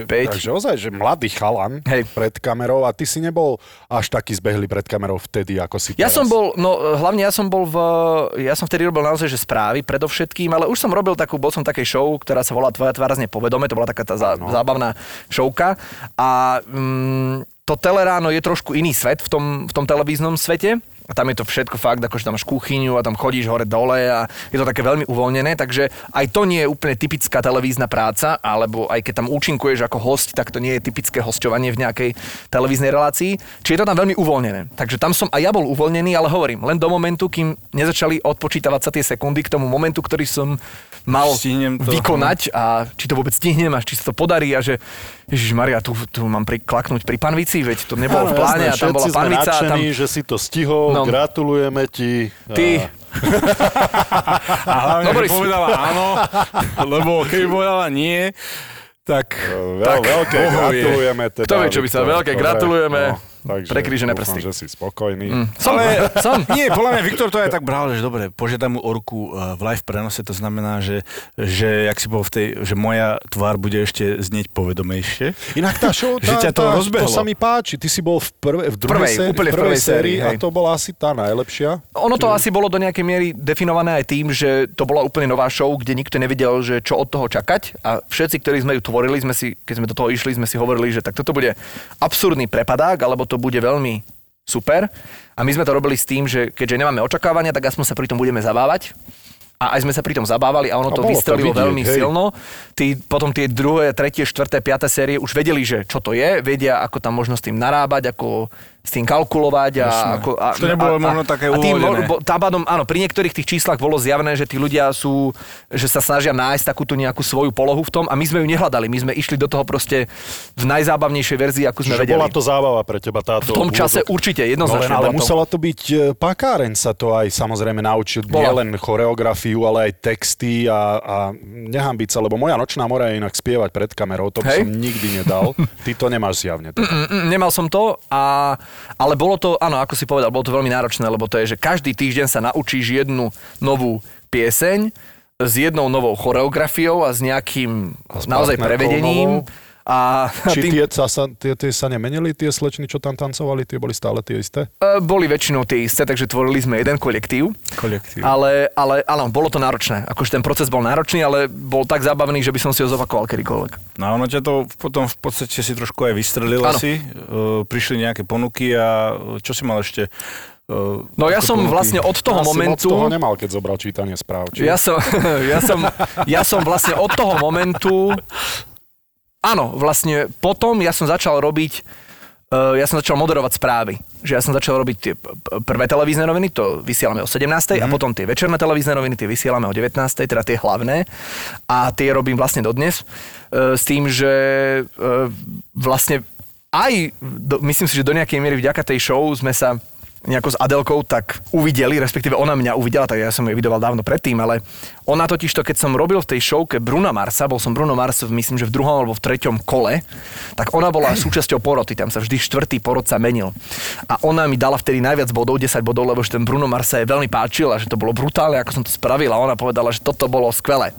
25. Takže ozaj, že mladý chalan pred kamerou a ty si nebol až taký zbehlý pred kamerou vtedy, ako si teraz. Ja som vtedy robil naozaj, že správy predovšetkým, ale už som robil bol som takej show, ktorá sa volá Tvoja tvár znie povedome, to bola taká tá zábavná showka a to Teleráno je trošku iný svet v tom televíznom svete. A tam je to všetko fakt, akože tam máš kuchyňu a tam chodíš hore-dole a je to také veľmi uvoľnené. Takže aj to nie je úplne typická televízna práca, alebo aj keď tam účinkuješ ako hosť, tak to nie je typické hosťovanie v nejakej televíznej relácii. Čiže je to tam veľmi uvoľnené. Takže tam som aj ja bol uvoľnený, ale hovorím, len do momentu, kým nezačali odpočítavať sa tie sekundy k tomu momentu, ktorý som mal vykonať a či to vôbec stihnem a či sa to podarí a že Ježišmaria, tu mám klaknúť pri panvici, veď to nebolo v pláne a tam bola panvica. Všetci sme nadšení, že si to stihol, no. Gratulujeme ti. Ty. A hlavne, že povedala áno, lebo keby povedala nie, tak veľké gratulujeme. Teda, kto vie, čo by sa veľké gratulujeme. No. Takže prekrížené prsty. Dúfam, že si spokojný. Som. Nie, podľa mňa Viktor to aj tak bral, že dobre, požiadam mu o ruku v live prenose, to znamená, že jak si bol v tej, že moja tvár bude ešte znieť povedomejšie. Inak tá show, to sa mi páči. Ty si bol v prvej sérii a to bola asi tá najlepšia. Ono to asi bolo do nejakej miery definované aj tým, že to bola úplne nová show, kde nikto nevedel, že čo od toho čakať a všetci, ktorí sme ju tvorili, keď sme do toho išli, sme si hovorili, že tak toto bude absurdný prepadák, alebo to bude veľmi super. A my sme to robili s tým, že keďže nemáme očakávania, tak aspoň sa pri tom budeme zabávať. A aj sme sa pri tom zabávali a ono to vystrelilo veľmi silno. Potom tie druhé, tretie, štvrté, piaté série už vedeli, že čo to je. Vedia, ako tam možno s tým narábať, ako s tým kalkulovať. Už to nebolo možno také uvodené. Áno, pri niektorých tých číslach bolo zjavné, že tí ľudia že sa snažia nájsť takúto nejakú svoju polohu v tom a my sme ju nehľadali. My sme išli do toho proste v najzábavnejšej verzii, ako sme vedeli. Bola to zábava pre teba táto. V tom čase určite, jednoznačne. No, ale musela to byť pakáreň sa to aj samozrejme naučiť, nielen choreografia, ale aj texty a nehambiť sa, lebo moja nočná mora je inak spievať pred kamerou, to by som nikdy nedal. Ty to nemáš zjavne. Nemal som to, ale bolo to, áno, ako si povedal, bolo to veľmi náročné, lebo to je, že každý týždeň sa naučíš jednu novú pieseň s jednou novou choreografiou a s nejakým naozaj prevedením. Tie sa nemenili, tie slečny, čo tam tancovali, tie boli stále tie isté? Boli väčšinou tie isté, takže tvorili sme jeden kolektív. Ale bolo to náročné. Akože ten proces bol náročný, ale bol tak zábavný, že by som si ho zopakoval kedykoľvek. No a ono ťa to potom v podstate si trošku aj vystrelil asi. Prišli nejaké ponuky a čo si mal ešte? No ja som vlastne od toho momentu... Od toho nemal, keď zobral čítanie správ. Či? Ja som vlastne od toho momentu... Áno, vlastne potom ja som začal moderovať správy. Že ja som začal robiť tie prvé televízne noviny, to vysielame o 17:00 a potom tie večerné televízne noviny, tie vysielame o 19:00, teda tie hlavné. A tie robím vlastne dodnes s tým, že vlastne aj, myslím si, že do nejakej miery vďaka tej show sme sa nejako s Adelkou tak uvideli, respektíve ona mňa uvidela, tak ja som ju videoval dávno predtým, ale ona totižto, keď som robil v tej showke Bruna Marsa, bol som Bruno Mars, myslím, že v 2. alebo v 3. kole, tak ona bola súčasťou poroty, tam sa vždy 4. porotca menil. A ona mi dala vtedy najviac bodov, 10 bodov, lebo že ten Bruno Mars sa jej veľmi páčil a že to bolo brutálne, ako som to spravil a ona povedala, že toto bolo skvelé.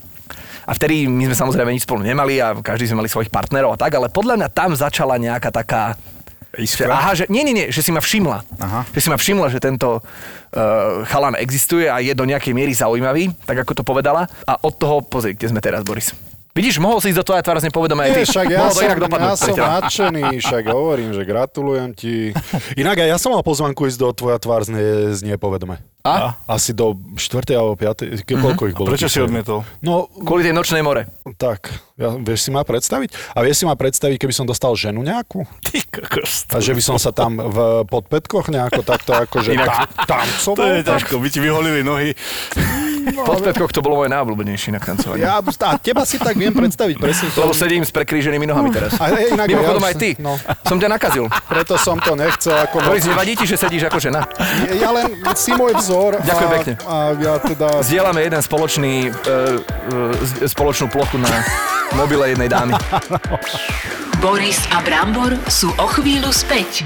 A vtedy my sme samozrejme nič spolu nemali a každý sme mali svojich partnerov a tak, ale podľa mňa tam začala nejaká taká iskra? Že si ma všimla. Aha. Že si ma všimla, že tento chalan existuje a je do nejakej miery zaujímavý, tak ako to povedala. A od toho, pozri, kde sme teraz, Boris. Vidíš, mohol si ísť do Tvoja tvár znie povedome aj ty. Však ja som nadšený, však hovorím, že gratulujem ti. Inak aj ja som mal pozvanku ísť do Tvoja tvár znie povedome. A? Asi do 4. alebo 5. Koľko ich bolo? A prečo si odmietol? No, kvôli tej nočnej more. Tak, ja, vieš si ma predstaviť? A vieš si ma predstaviť, keby som dostal ženu nejakú? Ty kokos. A že by som sa tam v podpätkoch nejako takto akože tancovol? To je ťažko, by ti vyholili nohy. No, podpätkoch to bolo moje najobľúbenejšie na tancovanie. Ja, a teba si tak viem predstaviť, presne. Lebo sedím s prekríženými nohami teraz. Mimochodom aj ty. No. Som ťa nakazil. Preto som to nechcel. Boris, nevadí ti, že sedíš ako žena? Ja len si môj vzor. Ďakujem pekne. A ja teda... Zdieľame jeden spoločný, spoločnú plochu na mobile jednej dámy. Boris a Brambor sú o chvíľu späť.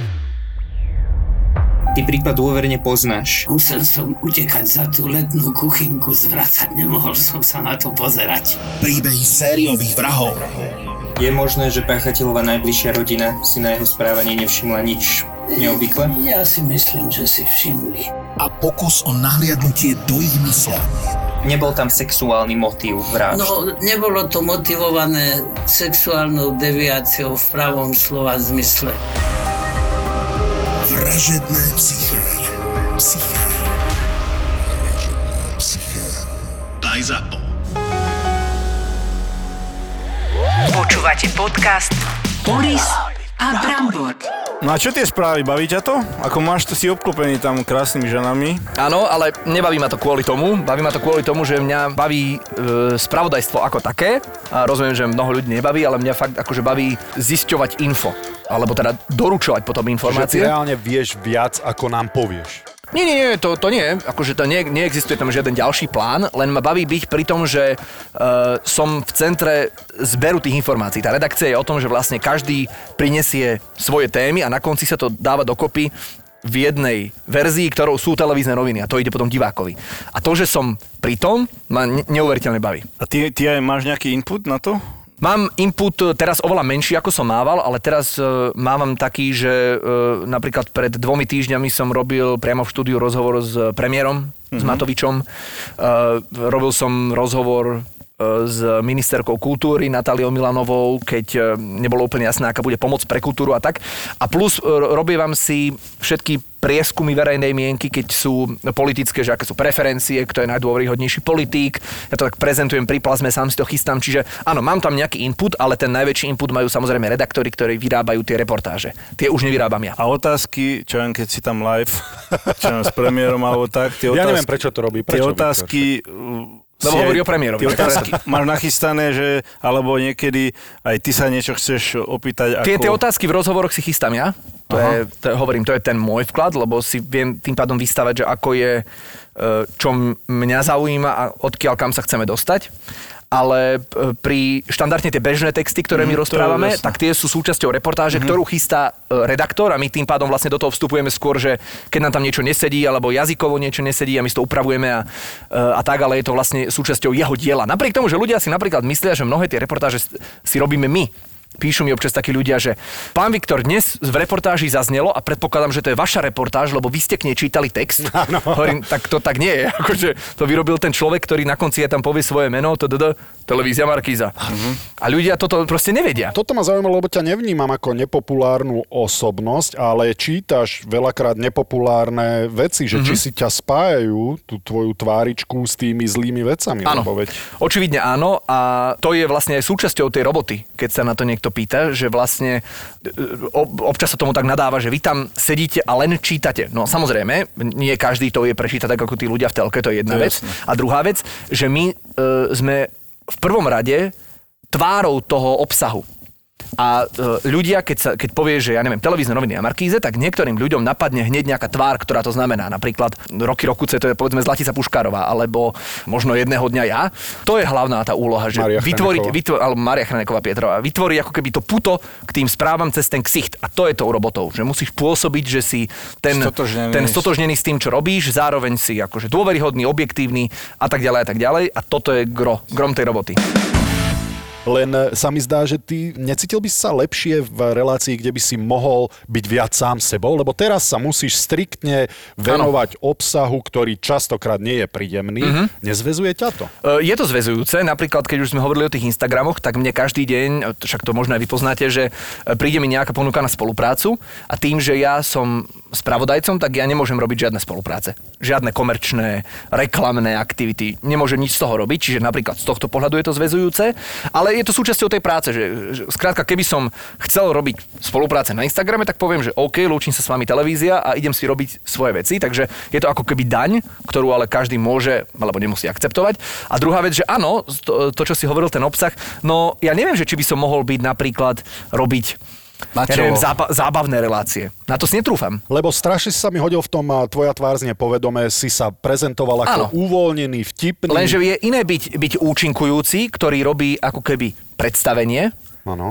Ty prípad dôverne poznáš. Musel som utekať za tú letnú kuchynku, zvracať, nemohol som sa na to pozerať. Príbehy sériových vrahov. Je možné, že páchateľová najbližšia rodina si na jeho správanie nevšimla nič neobvyklé? Ja si myslím, že si všimli. A pokus o nahliadnutie do ich mysle. Nebol tam sexuálny motív vražd? No, nebolo to motivované sexuálnou deviáciou v pravom slova zmysle. Vražedné psyché. Daj zapo. Počúvate podcast Boris a Brambor. No a čo tie správy? Baví ťa to? Ako máš to si obklopený tam krásnymi ženami? Áno, ale nebaví ma to kvôli tomu. Baví ma to kvôli tomu, že mňa baví spravodajstvo ako také. A rozumiem, že mnoho ľudí nebaví, ale mňa fakt akože baví zisťovať info. Alebo teda doručovať potom informácie. Že ty reálne vieš viac, ako nám povieš. Nie, to nie. Akože to neexistuje tam žiaden ďalší plán, len ma baví byť pri tom, že som v centre zberu tých informácií. Tá redakcia je o tom, že vlastne každý prinesie svoje témy a na konci sa to dáva dokopy v jednej verzii, ktorou sú televízne noviny a to ide potom divákovi. A to, že som pri tom, ma neuveriteľne baví. A ty aj máš nejaký input na to? Mám input teraz oveľa menší, ako som mával, ale teraz mám taký, že napríklad pred 2 týždňami som robil priamo v štúdiu rozhovor s premiérom, s Matovičom. Robil som rozhovor s ministerkou kultúry Natáliou Milanovou, keď nebolo úplne jasné, aká bude pomoc pre kultúru a tak. A plus robievam si všetky prieskumy verejnej mienky, keď sú politické, že aké sú preferencie, kto je najdôveryhodnejší politík. Ja to tak prezentujem pri plazme, sám si to chystám. Čiže áno, mám tam nejaký input, ale ten najväčší input majú samozrejme redaktori, ktorí vyrábajú tie reportáže. Tie už nevyrábam ja. A otázky, čo len keď si tam live, čo len s premiérom alebo tak, tie otázky... Ja neviem, prečo to robí. Prečo tie otázky... Lebo hovorí o premiérovi. Máš nachystané, že alebo niekedy aj ty sa niečo chceš opýtať. Ako... Tie otázky v rozhovoroch si chystám ja. To je ten môj vklad, lebo si viem tým pádom vystavať, že ako je, čo mňa zaujíma a odkiaľ kam sa chceme dostať. Ale pri štandardne tie bežné texty, ktoré my rozprávame, tak tie sú súčasťou reportáže, ktorú chystá redaktor a my tým pádom vlastne do toho vstupujeme skôr, že keď nám tam niečo nesedí, alebo jazykovo niečo nesedí a my to upravujeme a tak, ale je to vlastne súčasťou jeho diela. Napriek tomu, že ľudia si napríklad myslia, že mnohé tie reportáže si robíme my. Píšu mi občas takí ľudia, že pán Viktor, dnes v reportáži zaznelo a predpokladám, že to je vaša reportáž, lebo vy ste k nej čítali text. Ano. Hovorím, tak to tak nie je. Akože to vyrobil ten človek, ktorý na konci tam povie svoje meno, televízia Markíza. A ľudia toto proste nevedia. Toto ma zaujímalo, lebo ťa nevnímam ako nepopulárnu osobnosť, ale čítaš veľakrát nepopulárne veci, že či si ťa spájajú, tú tvoju tváričku s tými zlými vecami. Áno, očividne áno a to je vlastne aj súčasťou tej roboty, keď sa na to niekto pýta, že vlastne občas sa tomu tak nadáva, že vy tam sedíte a len čítate. No samozrejme, nie každý to je prečítať tak ako tí ľudia v telke, to je jedna vec. A druhá vec, že my sme v prvom rade tvárou toho obsahu. A ľudia, keď povie, že ja neviem, televízne noviny a Markíze, tak niektorým ľuďom napadne hneď nejaká tvár, ktorá to znamená. Napríklad Roky Rokuce, to je povedzme Zlatica Puškárová, alebo možno jedného dňa ja. To je hlavná tá úloha, že Maria Chraneková Pietrová vytvorí ako keby to puto k tým správam cez ten ksicht. A to je tou robotou, že musíš pôsobiť, že si ten stotožnený s tým, čo robíš, zároveň si akože dôveryhodný, objektívny a tak ďalej a tak ďalej. A toto je grom tej roboty. Len sa mi zdá, že ty necítil by sa lepšie v relácii, kde by si mohol byť viac sám sebou, lebo teraz sa musíš striktne venovať obsahu, ktorý častokrát nie je príjemný. Nezväzuje ťa to? Je to zväzujúce. Napríklad, keď už sme hovorili o tých Instagramoch, tak mne každý deň, však to možno aj vy poznáte, že príde mi nejaká ponuka na spoluprácu a tým, že ja som spravodajcom, tak ja nemôžem robiť žiadne spolupráce. Žiadne komerčné, reklamné aktivity. Nemôžem nič z toho robiť, čiže napríklad z tohto pohľadu je to zväzujúce, ale je to súčasťou tej práce, že skrátka, keby som chcel robiť spolupráce na Instagrame, tak poviem, že OK, lúčim sa s vami televízia a idem si robiť svoje veci, takže je to ako keby daň, ktorú ale každý môže alebo nemusí akceptovať. A druhá vec, že áno, to čo si hovoril ten obsah, no ja neviem, že či by som mohol byť napríklad robiť zábavné relácie. Na to si netrúfam. Lebo strašne sa mi hodil v tom Tvoja tvár znie povedome, si sa prezentoval ako uvoľnený, vtipný. Lenže je iné byť účinkujúci, ktorý robí ako keby predstavenie,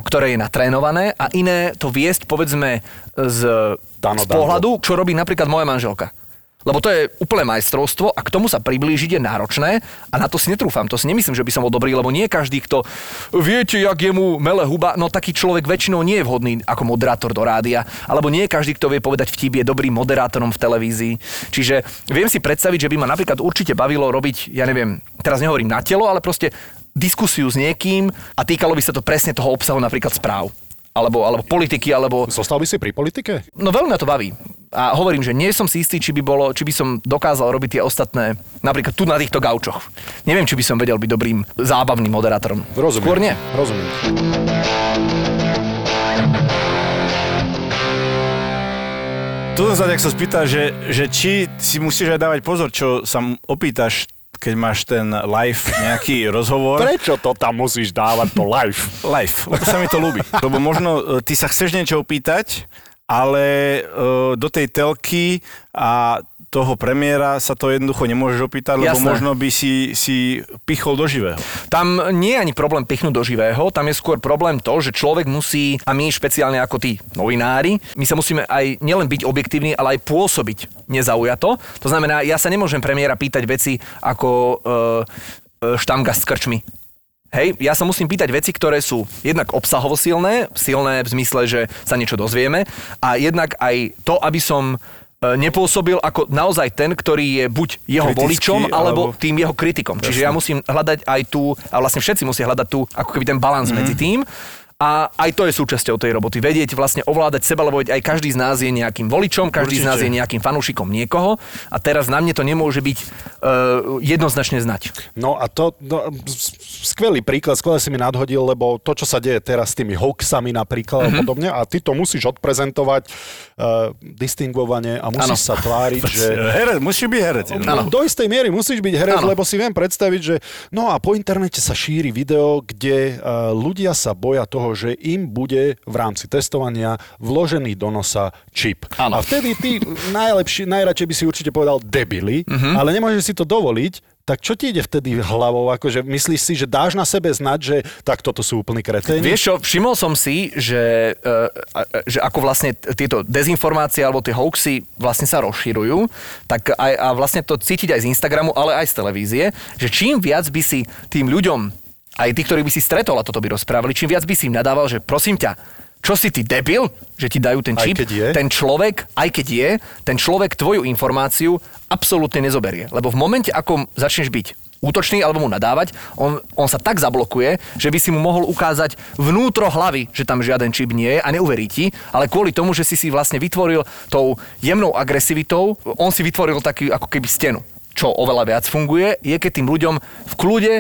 ktoré je natrénované, a iné to viesť, povedzme, z pohľadu, čo robí napríklad moja manželka. Lebo to je úplne majstrovstvo a k tomu sa priblížiť je náročné a na to si netrúfam. To si nemyslím, že by som bol dobrý, lebo nie každý, kto viete, jak je mu mele huba, no taký človek väčšinou nie je vhodný ako moderátor do rádia, alebo nie každý, kto vie povedať vtip, je dobrým moderátorom v televízii. Čiže viem si predstaviť, že by ma napríklad určite bavilo robiť, ja neviem, teraz nehovorím na telo, ale proste diskusiu s niekým a týkalo by sa to presne toho obsahu, napríklad správ. Alebo politiky, alebo... Zostal by si pri politike? No veľmi ma to baví. A hovorím, že nie som si istý, či by som dokázal robiť tie ostatné, napríklad tu na týchto gaučoch. Neviem, či by som vedel byť dobrým zábavným moderátorom. Rozumiem. Skôr nie. Rozumiem. Tu som sa tak spýtal, že či si musíš aj dávať pozor, čo sa opýtaš, keď máš ten live nejaký rozhovor. Prečo to tam musíš dávať, to live? Live, lebo sa mi to ľúbi. Lebo možno ty sa chceš niečo opýtať, ale do tej telky a toho premiéra sa to jednoducho nemôžeš opýtať, lebo možno by si pichol do živého. Tam nie je ani problém pichnúť do živého, tam je skôr problém to, že človek musí, a my špeciálne ako tí novinári, my sa musíme aj nielen byť objektívni, ale aj pôsobiť nezaujato. To znamená, ja sa nemôžem premiéra pýtať veci ako štamgast s krčmi. Hej, ja sa musím pýtať veci, ktoré sú jednak obsahovo silné v zmysle, že sa niečo dozvieme, a jednak aj to, aby som nepôsobil ako naozaj ten, ktorý je buď jeho kritický, voličom, alebo tým jeho kritikom. Jasne. Čiže ja musím hľadať aj tu, a vlastne všetci musia hľadať tu, ako keby ten balans medzi tým. A aj to je súčasťou tej roboty. Vedieť vlastne ovládať seba, lebo aj každý z nás je nejakým voličom, každý z nás je nejakým fanúšikom niekoho a teraz na mne to nemôže byť jednoznačne znať. No a to skvelý príklad, skvelé si mi nadhodil, lebo to, čo sa deje teraz s tými hoaxami napríklad a podobne, a ty to musíš odprezentovať distingovane a musíš sa tváriť, že... Herec, musíš byť herec. Do istej miery musíš byť herec, lebo si viem predstaviť, že... No a po internete sa šíri video, kde ľudia sa boja toho, že im bude v rámci testovania vložený do nosa čip. Ano. A vtedy ty najradšej by si určite povedal debili, ale nemôžeš si to dovoliť. Tak čo ti ide vtedy hlavou? Akože myslíš si, že dáš na sebe znať, že tak toto sú úplní kreténi? Vieš čo, všimol som si, že ako vlastne tieto dezinformácie alebo tie hoaxy vlastne sa rozširujú, tak aj, a vlastne to cítiť aj z Instagramu, ale aj z televízie, že čím viac by si tým ľuďom, aj tí, ktorí by si stretol a toto by rozprávali, čím viac by si im nadával, že prosím ťa, čo si ty debil, že ti dajú ten čip, ten človek tvoju informáciu absolútne nezoberie. Lebo v momente, ako začneš byť útočný alebo mu nadávať, on sa tak zablokuje, že by si mu mohol ukázať vnútro hlavy, že tam žiaden čip nie je a neuverí ti, ale kvôli tomu, že si vlastne vytvoril tou jemnou agresivitou, on si vytvoril takú ako keby stenu. Čo oveľa viac funguje, je keď tým ľuďom v kľude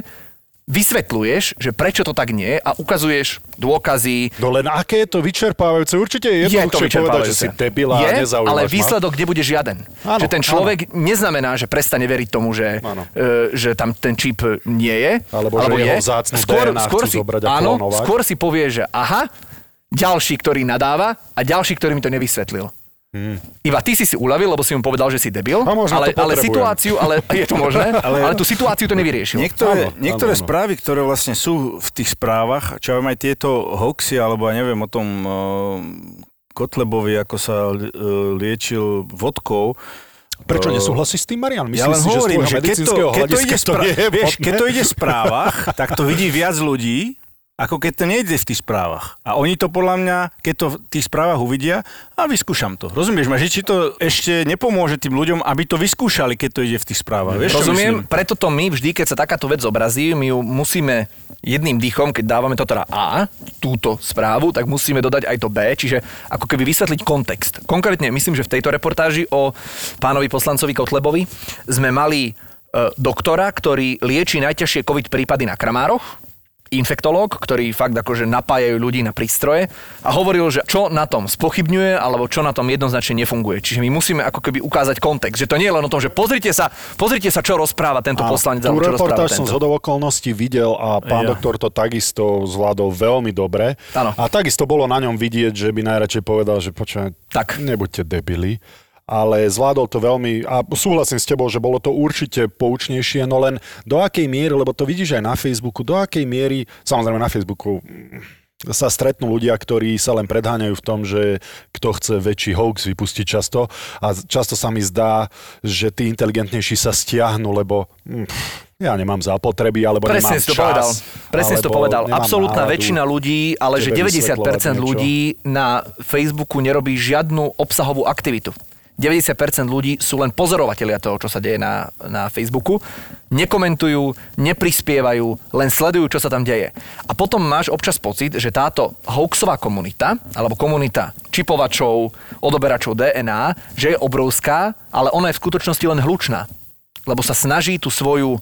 vysvetľuješ, že prečo to tak nie, a ukazuješ dôkazy. No len aké je to vyčerpávajúce. Určite je jednoduchšie povedať, že si debil a nezaujímaš. Ale výsledok nebude žiaden. Že ten človek neznamená, že prestane veriť tomu, že tam ten čip nie je. Alebo že je. Jeho vzácnu DNA chcú zobrať a klonovať. Skôr si povie, že aha, ďalší, ktorý nadáva a ďalší, ktorý mi to nevysvetlil. Iba ty si uľavil, lebo si mu povedal, že si debil, ale je to možné, ale tú situáciu to nevyriešil. Niektoré správy, ktoré vlastne sú v tých správach, čo aj tieto hoaxy, alebo ja neviem o tom Kotlebovi, ako sa liečil vodkou. Prečo nesúhlasíš s tým, Marian? Myslím si, hovorím, že z tvojho medicínskeho hľadiska to nie je možné. Keď to ide v správach, tak to vidí viac ľudí, ako keď to nejde v tých správach. A oni to podľa mňa, keď to v tých správach uvidia, a vyskúšam to. Rozumieš ma, že či to ešte nepomôže tým ľuďom, aby to vyskúšali, keď to ide v tých správach. Vieš, rozumiem, preto to my vždy, keď sa takáto vec zobrazí, my ju musíme jedným dýchom, keď dávame to teda A, túto správu, tak musíme dodať aj to B, čiže ako keby vysvetliť kontext. Konkrétne myslím, že v tejto reportáži o pánovi poslancovi Kotlebovi sme mali doktora, ktorý lieči najťažšie COVID prípady na Kramároch, infektológ, ktorý fakt akože napájajú ľudí na prístroje a hovoril, že čo na tom spochybňuje alebo čo na tom jednoznačne nefunguje. Čiže my musíme ako keby ukázať kontext, že to nie je len o tom, že pozrite sa čo rozpráva tento poslanec. A tú reportáž som zhodou okolností videl a pán doktor to takisto zvládol veľmi dobre. Ano. A takisto bolo na ňom vidieť, že by najradšej povedal, že počkaj, nebuďte debili. Ale zvládol to veľmi a súhlasím s tebou, že bolo to určite poučnejšie, no len do akej miery, lebo to vidíš aj na Facebooku, do akej miery, samozrejme na Facebooku sa stretnú ľudia, ktorí sa len predháňajú v tom, že kto chce väčší hoax vypustiť často a často sa mi zdá, že tí inteligentnejší sa stiahnu, lebo ja nemám zápotreby, alebo presne nemám čas. Presne si to povedal. Absolútna väčšina ľudí, ale že 90% ľudí na Facebooku nerobí žiadnu obsahovú aktivitu. 90% ľudí sú len pozorovatelia toho, čo sa deje na Facebooku. Nekomentujú, neprispievajú, len sledujú, čo sa tam deje. A potom máš občas pocit, že táto hoaxová komunita, alebo komunita čipovačov, odoberačov DNA, že je obrovská, ale ona je v skutočnosti len hlučná. Lebo sa snaží tú svoju,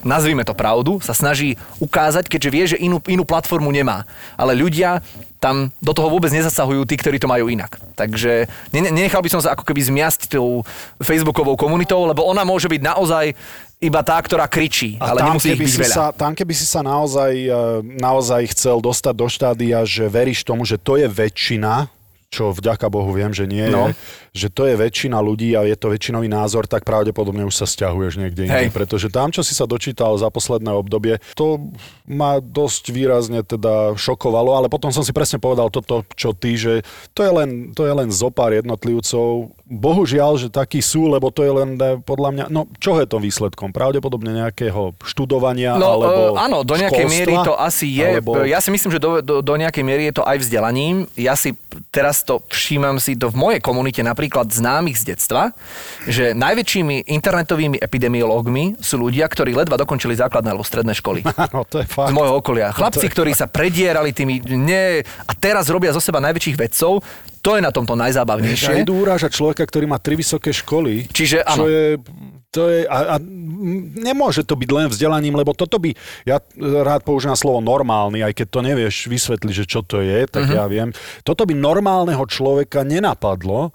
nazvime to pravdu, sa snaží ukázať, keďže vie, že inú platformu nemá. Ale ľudia tam do toho vôbec nezasahujú tí, ktorí to majú inak. Takže nenechal by som sa ako keby zmiasť tou facebookovou komunitou, lebo ona môže byť naozaj iba tá, ktorá kričí, ale nemusí ich byť veľa. Tam keby si sa naozaj chcel dostať do štádia, že veríš tomu, že to je väčšina, čo vďaka Bohu viem, že nie je, že to je väčšina ľudí a je to väčšinový názor, tak pravdepodobne už sa sťahuješ niekde iný, pretože tam, čo si sa dočítal za posledné obdobie, to ma dosť výrazne teda šokovalo, ale potom som si presne povedal toto, čo ty, že to je len zopár jednotlivcov. Bohužiaľ, že takí sú, lebo to je len podľa mňa, no čo je to výsledkom? Pravdepodobne nejakého študovania alebo áno, do nejakej školstva, miery to asi je. Alebo... Ja si myslím, že do nejakej miery je to aj vzdelaním. Ja si teraz to všímam si to v mojej komunite napríklad známych z detstva, že najväčšími internetovými epidemiológmi sú ľudia, ktorí ledva dokončili základné alebo stredné školy. No, to je fakt. Z môjho okolia. Chlapci, ktorí sa predierali tými a teraz robia zo seba najväčších vedcov, to je na tomto najzábavnejšie. Idú urážať človeka, ktorý má 3 vysoké školy, čiže áno. To je, nemôže to byť len vzdelaním, lebo toto by, ja rád používam slovo normálny, aj keď to nevieš vysvetliť, že čo to je, tak ja viem. Toto by normálneho človeka nenapadlo,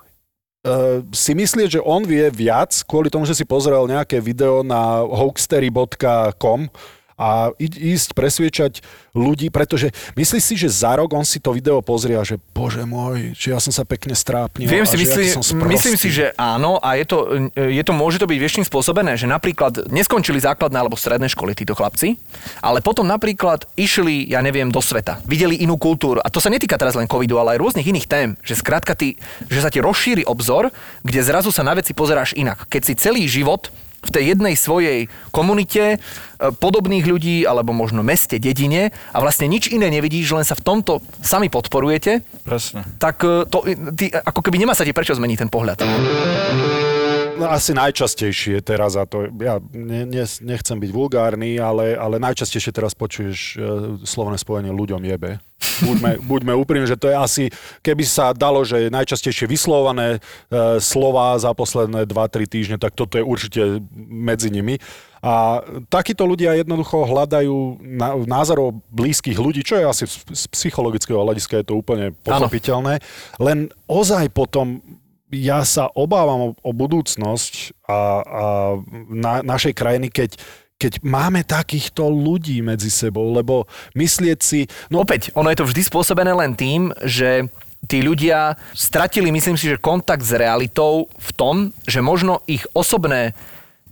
si myslieť, že on vie viac, kvôli tomu, že si pozrel nejaké video na hoaxtery.com a ísť presviečať ľudí, pretože myslíš si, že za rok on si to video pozrie a že bože môj, že ja som sa pekne strápnil. Myslím si, že áno a je to môže to byť viečným spôsobené, že napríklad neskončili základné alebo stredné školy títo chlapci, ale potom napríklad išli, ja neviem, do sveta. Videli inú kultúru a to sa netýka teraz len covidu, ale aj rôznych iných tém, že skrátka že sa ti rozšíri obzor, kde zrazu sa na veci pozeráš inak. Keď si celý život v tej jednej svojej komunite podobných ľudí, alebo možno meste, dedine a vlastne nič iné nevidíš, len sa v tomto sami podporujete. Presne. Tak ty, ako keby nemá sa ti prečo zmeniť ten pohľad. Asi najčastejšie teraz, a to ja nechcem byť vulgárny, ale najčastejšie teraz počuješ slovné spojenie ľuďom jebe. Buďme úprimní, že to je asi, keby sa dalo, že najčastejšie vyslované slova za posledné 2-3 týždne, tak toto je určite medzi nimi. A takíto ľudia jednoducho hľadajú názorov blízkych ľudí, čo je asi z psychologického hľadiska je to úplne pochopiteľné. Len ozaj potom ja sa obávam o budúcnosť a našej krajiny, keď máme takýchto ľudí medzi sebou, lebo myslieť si... No opäť, ono je to vždy spôsobené len tým, že tí ľudia stratili, myslím si, že kontakt s realitou v tom, že možno ich osobné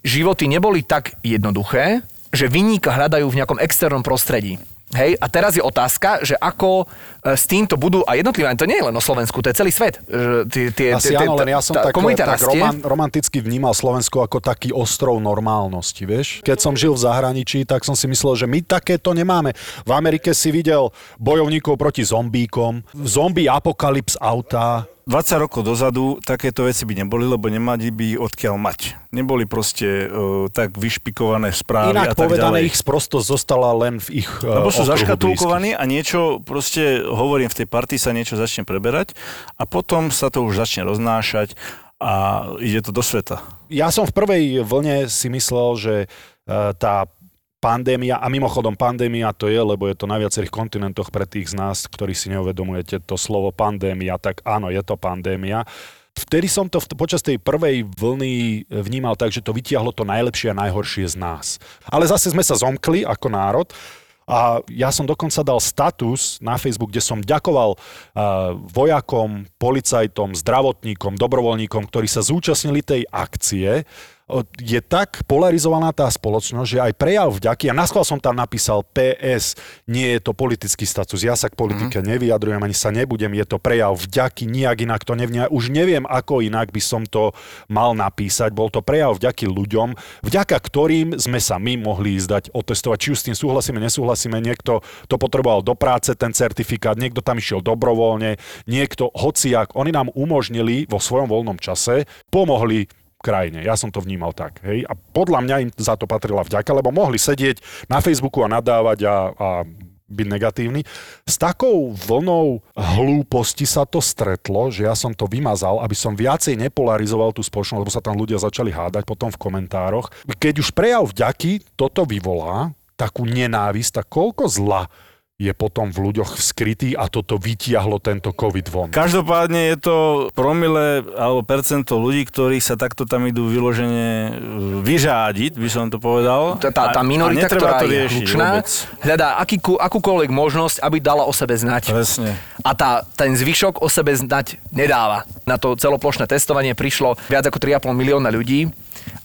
životy neboli tak jednoduché, že vyníka hľadajú v nejakom externom prostredí. Hej, a teraz je otázka, že ako s týmto budú, a jednotlivé, to nie je len o Slovensku, to je celý svet. Asi áno, len ja som tak romanticky vnímal Slovensko ako taký ostrov normálnosti, vieš. Keď som žil v zahraničí, tak som si myslel, že my takéto nemáme. V Amerike si videl bojovníkov proti zombíkom, zombie apokalyps auta. 20 rokov dozadu takéto veci by neboli, lebo nemali by odkiaľ mať. Neboli proste tak vyšpikované správy inak a tak povedané, ďalej. Ich sprostosť zostala len v ich lebo sú zaškatulkovaní a niečo proste, hovorím, v tej partii sa niečo začne preberať a potom sa to už začne roznášať a ide to do sveta. Ja som v prvej vlne si myslel, že tá pandémia, a mimochodom pandémia to je, lebo je to na viacerých kontinentoch pre tých z nás, ktorí si neuvedomujete to slovo pandémia, tak áno, je to pandémia. Vtedy som to počas tej prvej vlny vnímal tak, že to vytiahlo to najlepšie a najhoršie z nás. Ale zase sme sa zomkli ako národ a ja som dokonca dal status na Facebook, kde som ďakoval vojakom, policajtom, zdravotníkom, dobrovoľníkom, ktorí sa zúčastnili tej akcie. Je tak polarizovaná tá spoločnosť, že aj prejav vďaky, a naschvál som tam napísal PS, nie je to politický status, ja sa k politike nevyjadrujem, ani sa nebudem, je to prejav vďaky, nijak inak to nevnímam, už neviem, ako inak by som to mal napísať, bol to prejav vďaky ľuďom, vďaka ktorým sme sa my mohli ísť dať otestovať, či už s tým súhlasíme, nesúhlasíme, niekto to potreboval do práce, ten certifikát, niekto tam išiel dobrovoľne, niekto, hociak, oni nám umožnili vo svojom voľnom čase, pomohli krajine. Ja som to vnímal tak. Hej? A podľa mňa im za to patrila vďaka, lebo mohli sedieť na Facebooku a nadávať a byť negatívni. S takou vlnou hlúposti sa to stretlo, že ja som to vymazal, aby som viacej nepolarizoval tú spoločnosť, lebo sa tam ľudia začali hádať potom v komentároch. Keď už prejav vďaky toto vyvolá, takú nenávisť, tak koľko zla je potom v ľuďoch skrytý a toto vytiahlo tento COVID von. Každopádne je to promile alebo percento ľudí, ktorí sa takto tam idú vyložene vyžádiť, by som to povedal. Tá minorita, ktorá je hlučná, hľadá akúkoľvek možnosť, aby dala o sebe znať. Presne. A ten zvyšok o sebe znať nedáva. Na to celoplošné testovanie prišlo viac ako 3,5 milióna ľudí.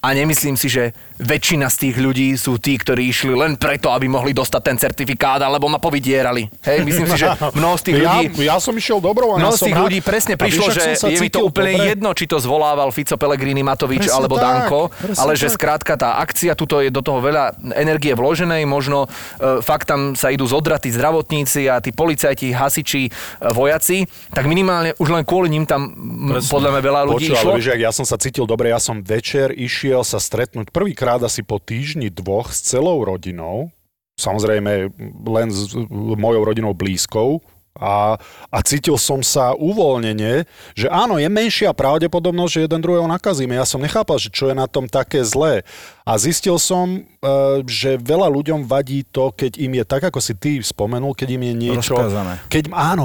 A nemyslím si, že väčšina z tých ľudí sú tí, ktorí išli len preto, aby mohli dostať ten certifikát, alebo ma povydierali. Hej, myslím si, že mnoho z tých ľudí... Ja som išiel dobrovoľne. Mnoho z tých ľudí presne prišlo, že je mi to úplne dobre jedno, či to zvolával Fico, Pellegrini, Matovič presne alebo tak, Danko, ale že skrátka tá akcia, tuto je do toho veľa energie vloženej, možno fakt tam sa idú zodratí zdravotníci a tí policajti, hasiči, vojaci, tak minimálne už len kvôli ním tam presne podľa mňa veľa ľudí išlo. Ale vieš, ja som sa cítil dobre, ja som večer išiel sa stretnúť prvýkrát asi po týždni dvoch s celou rodinou, samozrejme len s mojou rodinou blízkou a cítil som sa uvoľnenie, že áno, je menšia pravdepodobnosť, že jeden druhého nakazíme. Ja som nechápal, že čo je na tom také zlé. A zistil som, že veľa ľuďom vadí to, keď im je, tak ako si ty spomenul, keď im je niečo... rozkázané.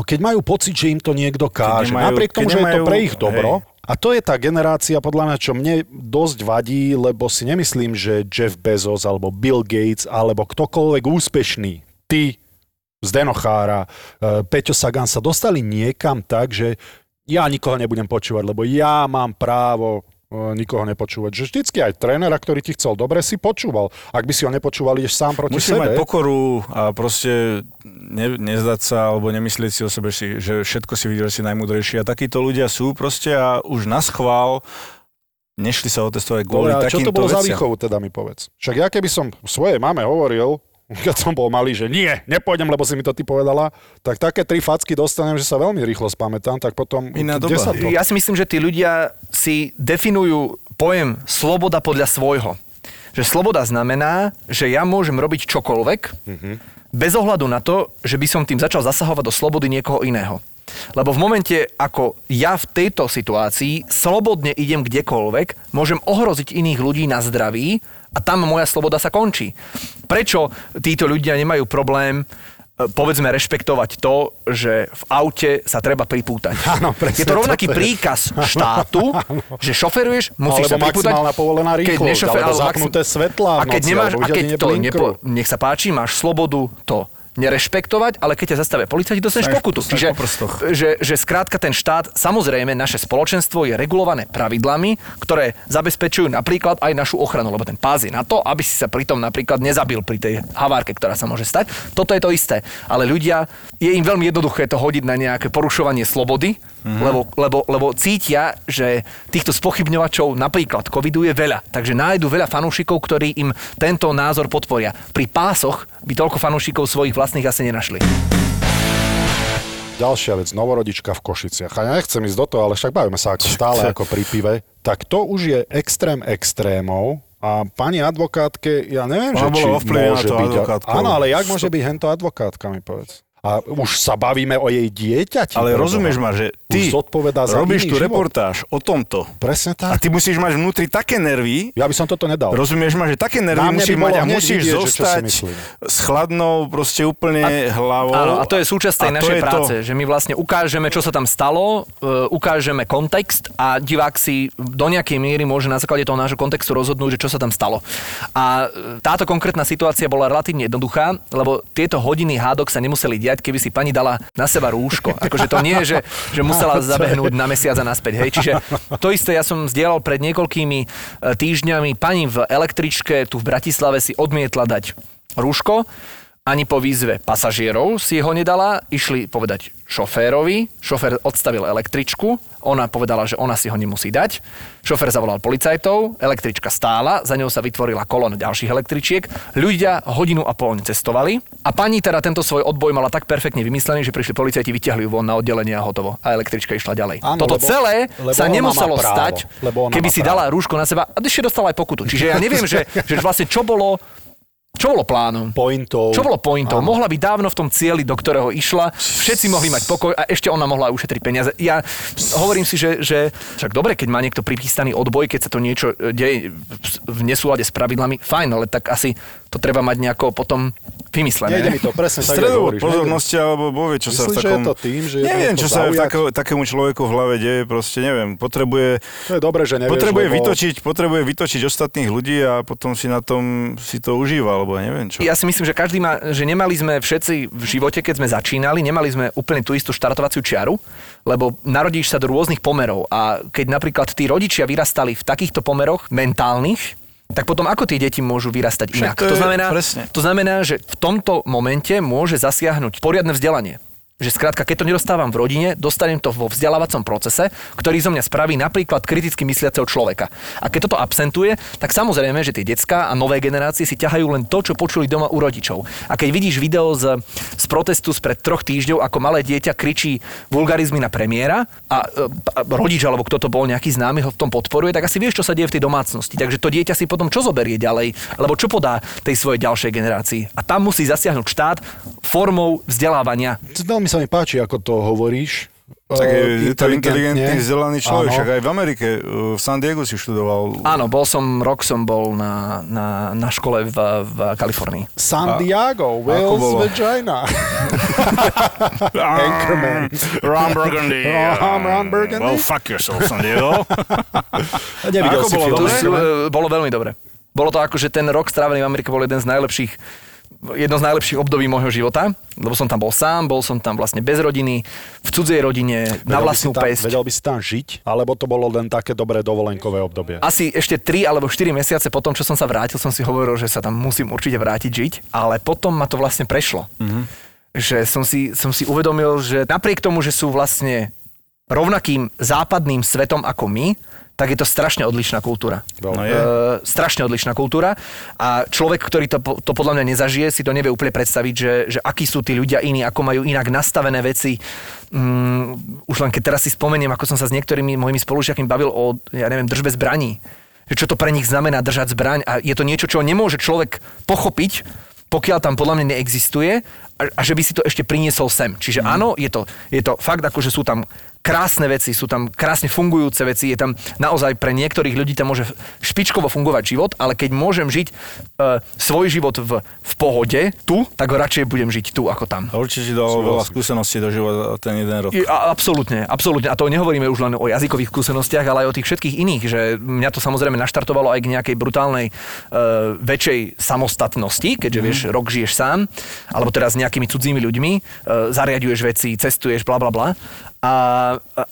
Keď majú pocit, že im to niekto káže. Napriek tomu, že je to pre ich dobro... Hej. A to je tá generácia, podľa mňa, čo mne dosť vadí, lebo si nemyslím, že Jeff Bezos, alebo Bill Gates, alebo ktokoľvek úspešný, ty, Zdeno Chára, Peťo Sagan sa dostali niekam tak, že ja nikoho nebudem počúvať, lebo ja mám právo nikoho nepočúvať. Že vždycky aj trénera, ktorý ti chcel dobre, si počúval. Ak by si ho nepočúval, ideš sám proti sebe. Musíš mať pokoru a proste nezdať sa alebo nemyslieť si o sebe, že všetko si videl, si najmúdrejší. A takíto ľudia sú proste a už naschvál nešli sa otestovať kvôli takýmto veciam. Čo to bolo za výchovu, teda mi povedz. Však ja keby som svojej mame hovoril, keď som bol malý, že nie, nepôjdem, lebo si mi to ty povedala, tak také tri facky dostanem, že sa veľmi rýchlo spamätám, tak potom... Iná doba. Ja si myslím, že tí ľudia si definujú pojem sloboda podľa svojho. Že sloboda znamená, že ja môžem robiť čokoľvek, bez ohľadu na to, že by som tým začal zasahovať do slobody niekoho iného. Lebo v momente, ako ja v tejto situácii slobodne idem kdekoľvek, môžem ohroziť iných ľudí na zdraví, a tam moja sloboda sa končí. Prečo títo ľudia nemajú problém, povedzme, rešpektovať to, že v aute sa treba pripútať? Áno, je to rovnaký príkaz štátu, že šoferuješ, musíš sa pripútať. Maximálna povolená rýchlosť, alebo zapnuté svetlá v noci, a keď nemáš, nech sa páči, máš slobodu to nerešpektovať, ale keď ťa zastavia policajti, dostaneš pokutu. Že skrátka ten štát, samozrejme naše spoločenstvo je regulované pravidlami, ktoré zabezpečujú napríklad aj našu ochranu, lebo ten pás je na to, aby si sa pritom napríklad nezabil pri tej havárke, ktorá sa môže stať. Toto je to isté, ale ľudia, je im veľmi jednoduché to hodiť na nejaké porušovanie slobody, lebo cítia, že týchto spochybňovačov napríklad covidu je veľa, takže nájdu veľa fanúšikov, ktorí im tento názor podporia. Pri pásoch by toľko fanúšikov svojich vlastných asi nenašli. Ďalšia vec, novorodička v Košiciach. Ja nechcem ísť do toho, ale však bavíme sa ako stále ako pri pive. Tak to už je extrém extrémov. A pani advokátke, ja neviem, že či môže byť... Áno, ale jak môže byť hento advokátka, mi povedz. A už sa bavíme o jej dieťati. Ale rozumieš ma, že ty robíš tú reportáž o tomto. Presne tak. A ty musíš mať vnútri také nervy. Ja by som toto nedal. Rozumieš ma, že také nervy musíš mať a musíš zostať s chladnou proste úplne hlavou. Áno, a to je súčasť tej našej práce, že my vlastne ukážeme, čo sa tam stalo, ukážeme kontext a divák si do nejakej miery môže na základe toho nášho kontextu rozhodnúť, že čo sa tam stalo. A táto konkrétna situácia bola relatívne jednoduchá, lebo tieto hodiny hádok sa nemuseli diať, keby si pani dala na seba rúško. Akože to nie je, že musela zabehnúť na mesiac a naspäť. Hej. Čiže to isté, ja som zdieľal pred niekoľkými týždňami, pani v električke tu v Bratislave si odmietla dať rúško, ani po výzve pasažierov si ho nedala, išli povedať šoférovi, šofér odstavil električku, ona povedala, že ona si ho nemusí dať, šofér zavolal policajtov, električka stála, za ňou sa vytvorila kolona ďalších električiek, ľudia hodinu a pol cestovali a pani teda tento svoj odboj mala tak perfektne vymyslený, že prišli policajti, vytiahli ju von na oddelenie a hotovo a električka išla ďalej. Áno, toto celé sa nemuselo stať, keby si dala rúško na seba a ešte dostala aj pokutu. Čiže ja neviem, že vlastne čo bolo plánom? Pointou. Čo bolo pointou? Áno. Mohla byť dávno v tom cieli, do ktorého išla. Všetci mohli mať pokoj a ešte ona mohla aj ušetriť peniaze. Ja hovorím si, že však dobre, keď má niekto pripísaný odboj, keď sa to niečo deje v nesúlade s pravidlami, fajn, ale tak asi to treba mať nejako potom vymyslené. Nejde mi to presne tak, ako hovoríš. Pozornosti, alebo bovie, čo sa v takom... Myslím, že je to tým, že... Neviem, čo sa takému človeku v hlave deje, proste neviem. Potrebuje... To je dobré, že nevieš, potrebuje vytočiť ostatných ľudí a potom si na tom si to užíva, alebo neviem čo. Ja si myslím, že každý má... Že nemali sme všetci v živote, keď sme začínali, nemali sme úplne tú istú štartovaciu čiaru, lebo narodíš sa do rôznych pomerov a keď napríklad tí rodičia vyrastali v takýchto pomeroch mentálnych, tak potom ako tie deti môžu vyrastať inak? To znamená, že v tomto momente môže zasiahnuť poriadne vzdelanie. Že skrátka, keď to nedostávam v rodine, dostanem to vo vzdelávacom procese, ktorý zo mňa spraví napríklad kriticky mysliaceho človeka. A keď toto absentuje, tak samozrejme, že tie decká a nové generácie si ťahajú len to, čo počuli doma u rodičov. A keď vidíš video z protestu spred 3 týždňov, ako malé dieťa kričí vulgarizmy na premiéra a rodič, alebo kto to bol nejaký známy, ho v tom podporuje, tak asi vieš, čo sa deje v tej domácnosti. Takže to dieťa si potom čo zoberie ďalej, alebo čo podá tej svojej ďalšej generácii. A tam musí zasiahnuť štát formou vzdelávania. Mi sa mi páči, ako to hovoríš. Tak je to inteligentný, vzdelaný človek. Však aj v Amerike, v San Diego si študoval. Áno, som bol na škole v Kalifornii. San Diego, Wales, Vagina. Anchorman. Ron Burgundy. Well, fuck yourself, San Diego. Ako bolo dobre? Bolo veľmi dobre. Bolo to ako, že ten rok strávený v Amerike bol jedno z najlepších období môjho života, lebo som tam bol sám, bol som tam vlastne bez rodiny, v cudzej rodine, na vlastnú päsť. Vedel by si tam žiť, alebo to bolo len také dobré dovolenkové obdobie? Asi ešte 3 alebo 4 mesiace potom, čo som sa vrátil, som si hovoril, že sa tam musím určite vrátiť žiť, ale potom ma to vlastne prešlo. Mm-hmm. Že som si uvedomil, že napriek tomu, že sú vlastne rovnakým západným svetom ako my, tak je to strašne odlišná kultúra. Strašne odlišná kultúra a človek, ktorý to podľa mňa nezažije, si to nevie úplne predstaviť, že akí sú tí ľudia iní, ako majú inak nastavené veci. Už len keď teraz si spomeniem, ako som sa s niektorými mojimi spolužiakmi bavil o, ja neviem, držbe zbraní. Čo to pre nich znamená držať zbraň a je to niečo, čo nemôže človek pochopiť, pokiaľ tam podľa mňa neexistuje a že by si to ešte priniesol sem. Čiže áno, je to fakt, akože sú tam krásne veci, sú tam krásne fungujúce veci, je tam naozaj pre niektorých ľudí tam môže špičkovo fungovať život, ale keď môžem žiť svoj život v pohode tu, tak radšej budem žiť tu ako tam. Určite dalo veľa skúseností do života ten jeden rok. Absolútne. A to nehovoríme už len o jazykových skúsenostiach, ale aj o tých všetkých iných, že mňa to samozrejme naštartovalo aj k nejakej brutálnej väčšej samostatnosti, keďže vieš, rok žiješ sám, alebo teraz s nejakými cudzími ľuďmi, zariaďuješ veci, cestuješ, bla bla bla.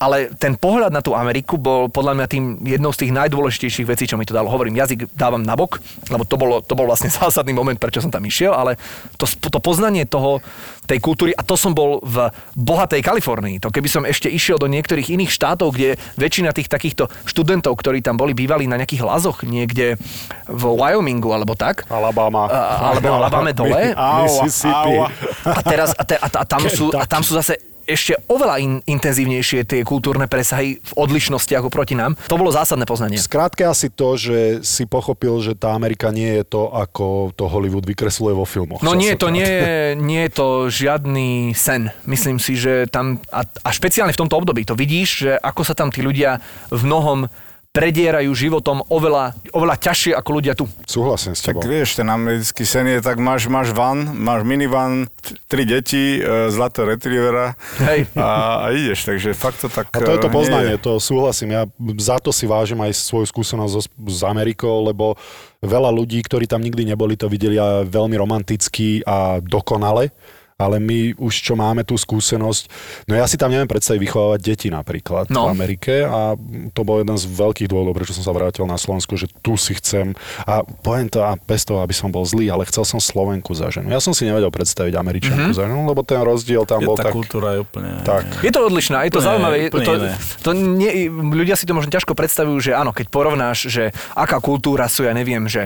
Ale ten pohľad na tú Ameriku bol podľa mňa tým jednou z tých najdôležitejších vecí, čo mi to dalo. Hovorím, jazyk dávam nabok, lebo to bol vlastne zásadný moment, prečo som tam išiel, ale to poznanie tej kultúry, a to som bol v bohatej Kalifornii. To keby som ešte išiel do niektorých iných štátov, kde väčšina tých takýchto študentov, ktorí tam boli, bývali na nejakých lazoch niekde v Wyomingu alebo tak. Alabama. Alebo Alabama dole. Mississippi. A tam sú zase ešte oveľa intenzívnejšie tie kultúrne presahy v odlišnosti ako proti nám. To bolo zásadné poznanie. Skrátke asi to, že si pochopil, že tá Amerika nie je to, ako to Hollywood vykresluje vo filmoch. No nie je to žiadny sen. Myslím si, že tam, a špeciálne v tomto období, to vidíš, že ako sa tam tí ľudia v mnohom predierajú životom oveľa ťažšie ako ľudia tu. Súhlasím s tebou. Tak vieš, ten americký sen je, tak máš van, máš minivan, 3 deti, zlatého retrievera a ideš, takže fakt to tak. A to je to poznanie, to súhlasím. Ja za to si vážim aj svoju skúsenosť s Amerikou, lebo veľa ľudí, ktorí tam nikdy neboli, to videli veľmi romanticky a dokonale. Ale my už čo máme tú skúsenosť, no ja si tam neviem predstaviť vychovávať deti napríklad v Amerike, a to bol jeden z veľkých dôvodov, prečo som sa vrátil na Slovensku, že tu si chcem, a poviem to a bez toho, aby som bol zlý, ale chcel som Slovenku za ženu. Ja som si nevedel predstaviť Američanku za ženu, lebo ten rozdiel tam bol tak. Tá kultúra je úplne... Tak. Je to odlišná, je to zaujímavé. Ľudia si to možno ťažko predstavujú, že áno, keď porovnáš, že aká kultúra sú, ja neviem, že...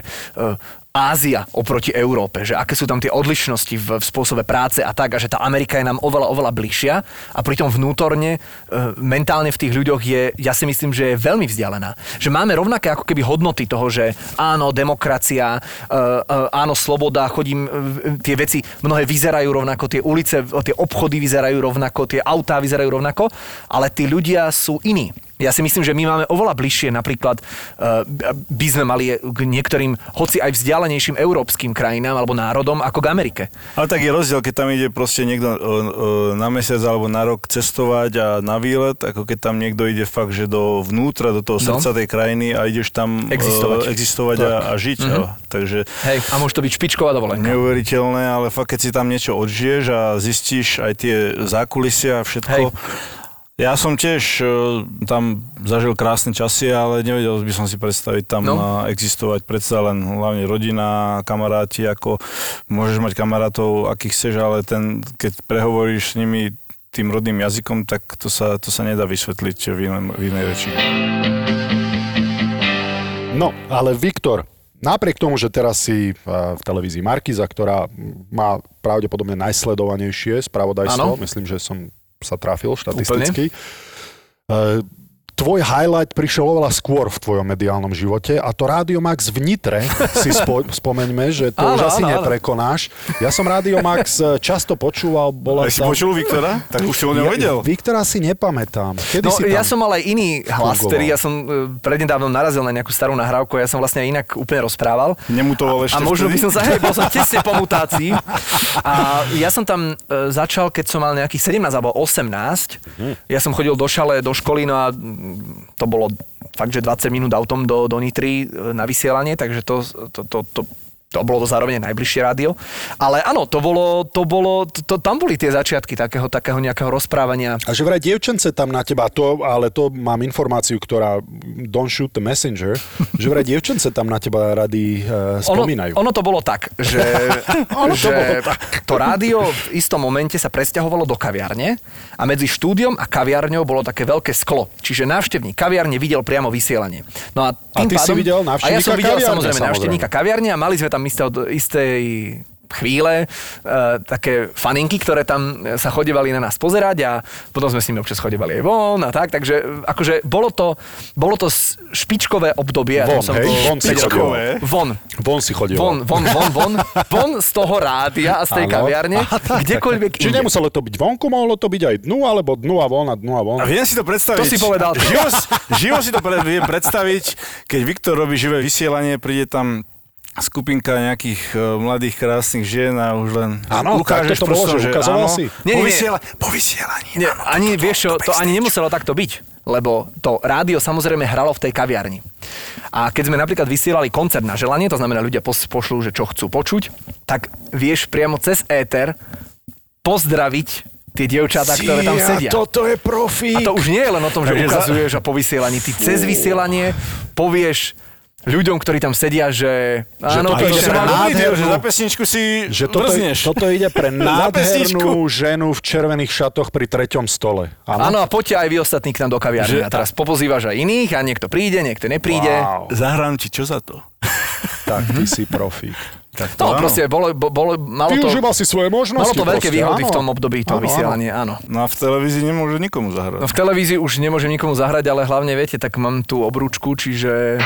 Ázia oproti Európe, že aké sú tam tie odlišnosti v spôsobe práce a tak, a že tá Amerika je nám oveľa bližšia, a pritom vnútorne, mentálne v tých ľuďoch je, ja si myslím, že je veľmi vzdialená. Že máme rovnaké ako keby hodnoty toho, že áno, demokracia, áno, sloboda, chodím, tie veci mnohé vyzerajú rovnako, tie ulice, tie obchody vyzerajú rovnako, tie autá vyzerajú rovnako, ale tí ľudia sú iní. Ja si myslím, že my máme oveľa bližšie, napríklad by sme mali k niektorým, hoci aj vzdialenejším európskym krajinám alebo národom, ako k Amerike. Ale tak je rozdiel, keď tam ide proste niekto na mesiac alebo na rok cestovať a na výlet, ako keď tam niekto ide fakt, že dovnútra, do toho srdca tej krajiny, a ideš tam existovať a žiť. Takže, a môže to byť špičková dovolenka. Neuveriteľné, ale fakt, keď si tam niečo odžiješ a zistíš aj tie zákulisia a všetko. Ja som tiež tam zažil krásne časy, ale nevedel by som si predstaviť tam existovať. Predsa len hlavne rodina, kamaráti, ako môžeš mať kamarátov, akých chceš, ale keď prehovoríš s nimi tým rodným jazykom, tak to sa nedá vysvetliť v inej reči. No, ale Viktor, napriek tomu, že teraz si v televízii Markíza, ktorá má pravdepodobne najsledovanejšie spravodajstvo, myslím, že som sa trafil štatisticky. Tvoj highlight prišiel oveľa skôr v tvojom mediálnom živote, a to Rádio Max v Nitre, si spomeňme, že to už asi neprekonáš. Ja som Rádio Max často počúval. Si počul Viktora? Tak už si ho nevedel. Viktora si nepamätám. Ja som mal aj iný hlas, ktorý ja som prednedávno narazil na nejakú starú nahrávku, ja som vlastne inak úplne rozprával. Nemutoval ešte. A možno by som sa, bol som tesne po mutácii. A ja som tam začal, keď som mal nejakých 17 alebo 18. Ja som chodil do Šale, do školy, no a to bolo fakt, že 20 minút autom do Nitry na vysielanie, takže to bolo to zároveň najbližšie rádio. Ale áno, to bolo, tam boli tie začiatky takého nejakého rozprávania. A že vraj dievčence tam na teba, ale to mám informáciu, ktorá don't shoot the messenger, že vraj dievčence tam na teba rady spomínajú. Ono to bolo tak, že, to rádio v istom momente sa presťahovalo do kaviarne, a medzi štúdiom a kaviarňou bolo také veľké sklo. Čiže návštevník kaviarne videl priamo vysielanie. No a ty si videl návštevníka kaviarne, samozrejme. Návštevníka kaviarne, a mali sme tam isté chvíle, také faninky, ktoré tam sa chodevali na nás pozerať a potom sme s nimi občas chodevali aj von a tak, takže akože bolo to špičkové obdobie. Von si chodil. Von z toho rádia a z tej kaviarne, kdekoľvek. Čiže nemuselo to byť vonku, mohlo to byť aj dnu, alebo dnu a von a dnu a von. A viem si to predstaviť. To si povedal. Živo si to viem predstaviť, keď Viktor robí živé vysielanie, príde tam skupinka nejakých mladých krásnych žien a už len ukážeš prstom, že áno. Po vysielaní. Ani vieš čo, to ani nemuselo takto byť, lebo to rádio samozrejme hralo v tej kaviarni. A keď sme napríklad vysielali koncert na želanie, to znamená ľudia pošlú, že čo chcú počuť, tak vieš priamo cez éter pozdraviť tie dievčatá, ktoré tam sedia. Toto je profík. A to už nie je len o tom, že ukazuješ a po vysielaní. Ty cez vysielanie povieš ľuďom, ktorí tam sedia, že áno, to ide pre nádhernú, že za pesničku si vrzneš. Toto ide pre nádhernú ženu v červených šatoch pri 3. stole. Áno, a poďte aj vy ostatní k nám do kaviárne. A teraz popozývaš aj iných a niekto príde, niekto nepríde. Wow. Zahrám ti, čo za to? Tak, ty si profík. To proste bolo malo to. Využíval si svoje možnosti. Malo to veľké výhody v tom období toho vysielania, áno. No a v televízii nemôže nikomu zahrať. No v televízii už nemôžem nikomu zahrať, ale hlavne viete, tak mám tú obrúčku, čiže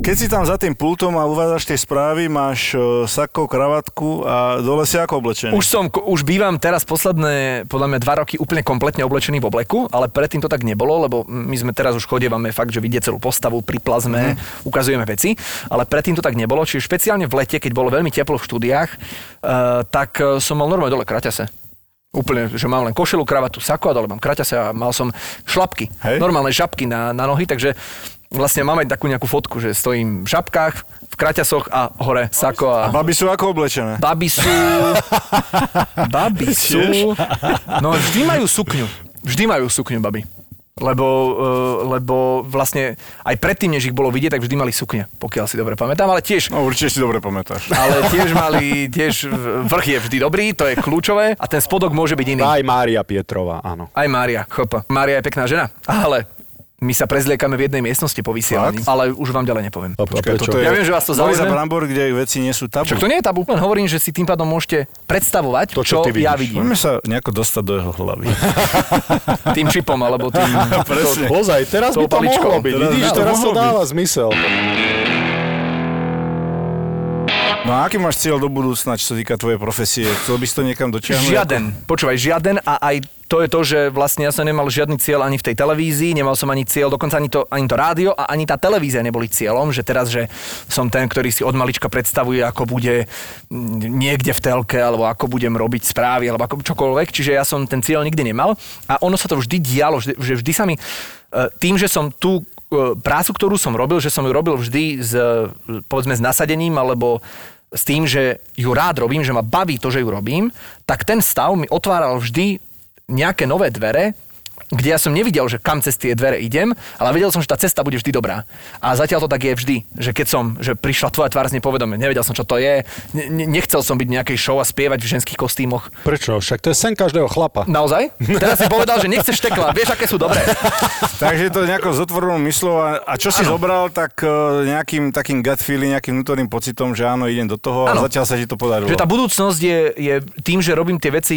keď si tam za tým pultom a uvádzaš tie správy, máš sako, kravatku a dole siako oblečený. Už bývam teraz posledné, podľa mňa 2 roky úplne kompletne oblečený v obleku, ale predtým to tak nebolo, lebo my sme teraz už chodievame fakt, že vidie celú postavu, priplazme, ukazujeme veci, ale predtým to tak nebolo, čiže špeciálne v lete, keď bolo veľmi teplo v štúdiách, tak som mal normálne dole kraťase. Úplne, že mám len košelu, kravatu, sako a dole mám kraťase a mal som šlapky, normálne žabky na nohy, takže vlastne máme takú nejakú fotku, že stojím v šapkách, v kraťasoch a hore sako a baby sú ako oblečené? Baby sú... No vždy majú sukňu, baby. Lebo vlastne aj predtým, než ich bolo vidieť, tak vždy mali sukne, pokiaľ si dobre pamätám, ale tiež... No určite si dobre pamätáš. Ale tiež vrch je vždy dobrý, to je kľúčové a ten spodok môže byť iný. Aj Mária Pietrová, áno. Aj Mária, chopa. Mária je pekná žena, ale... My sa prezliekame v jednej miestnosti po vysielaní, ale už vám ďalej nepoviem. Počkaj, toto je... Ja viem, že vás to zaujíma. Brambor, kde veci nie sú tabu. Čo to nie je tabu, len hovorím, že si tým pádom môžete predstavovať, to, čo ja vidím. Môžeme sa nejako dostať do jeho hlavy. Tým čipom, alebo tým... Presne. Pozaj, teraz by to mohlo byť. Vidíš, teraz to dáva zmysel. No a aký máš cieľ do budúcna, čo sa týka tvojej profesie? Chcel by si to niekam dotiahnuť? Žiaden a aj... To je to, že vlastne ja som nemal žiadny cieľ ani v tej televízii, nemal som ani cieľ, dokonca ani to rádio a ani tá televízia neboli cieľom, že teraz, že som ten, ktorý si od malička predstavuje, ako bude niekde v telke, alebo ako budem robiť správy, alebo ako čokoľvek, čiže ja som ten cieľ nikdy nemal a ono sa to vždy dialo, že vždy sa mi, tým, že som tú prácu, ktorú som robil, že som ju robil vždy s, povedzme, s nasadením, alebo s tým, že ju rád robím, že ma baví to, že ju robím, tak ten stav mi otváral vždy nejaké nové dvere, kde ja som nevidel, že kam cez tie dvere idem, ale vedel som, že tá cesta bude vždy dobrá. A zatiaľ to tak je vždy, že keď som, že prišla Tvoja tvár znie povedome, nevedel som, čo to je, nechcel som byť v nejakej show a spievať v ženských kostýmoch. Prečo? Však to je sen každého chlapa. Naozaj? Teraz si povedal, že nechceš tekla, vieš, aké sú dobré. Takže to nejako s otvorenou mysľou a čo si zobral, tak nejakým takým gut feeling, nejakým vnútorným pocitom, že áno, idem do toho a zatiaľ sa ti to podarilo. Že tá budúcnosť je tým, že robím tie veci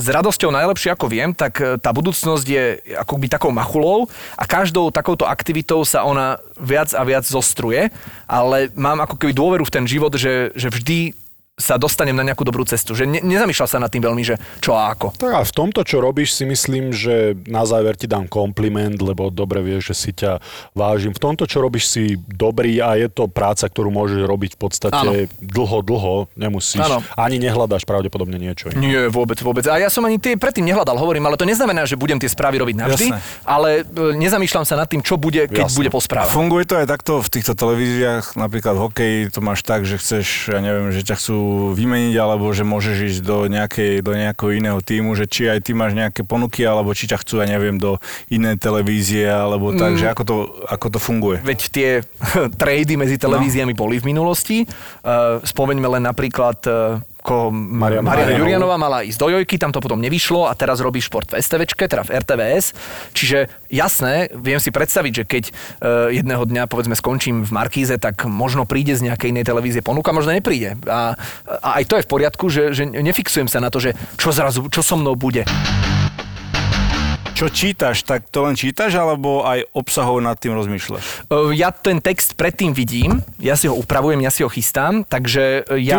s radosťou najlepšie, ako viem, tak tá budúcnosť je akoby takou machulou a každou takouto aktivitou sa ona viac a viac zostruje, ale mám ako keby dôveru v ten život, že vždy sa dostanem na nejakú dobrú cestu. Že nezamýšľal sa nad tým veľmi, že čo a ako. Tak a v tomto, čo robíš, si myslím, že na záver ti dám kompliment, lebo dobre vieš, že si ťa vážim. V tomto, čo robíš, si dobrý a je to práca, ktorú môžeš robiť v podstate dlho. Nemusíš. Áno. Ani nehľadáš pravdepodobne niečo iné. Nie, vôbec. A ja som ani tie predtým nehľadal, hovorím, ale to neznamená, že budem tie správy robiť navždy, ale nezamýšľam sa nad tým, čo bude, keď bude po správach. Funguje to aj takto v týchto televíziách, napríklad v hokeji, to máš tak, že chceš, ja neviem, že ťa chcú vymeniť, alebo že môžeš ísť do nejakého iného tímu, že či aj ty máš nejaké ponuky, alebo či ťa chcú, ja neviem, do inej televízie, alebo tak, že ako to funguje? Veď tie trady medzi televíziami boli v minulosti. Spomeňme len napríklad Mariana Jurianová mala ísť do Jojky, tam to potom nevyšlo a teraz robí šport v STVčke, teda v RTVS. Čiže jasné, viem si predstaviť, že keď jedného dňa povedzme skončím v Markíze, tak možno príde z nejakej inej televízie ponuka, možno nepríde. A aj to je v poriadku, že nefixujem sa na to, že čo zrazu, čo so mnou bude. Čo čítaš, tak to len čítaš, alebo aj obsahov nad tým rozmýšľaš? Ja ten text predtým vidím, ja si ho upravujem, ja si ho chystám, takže ja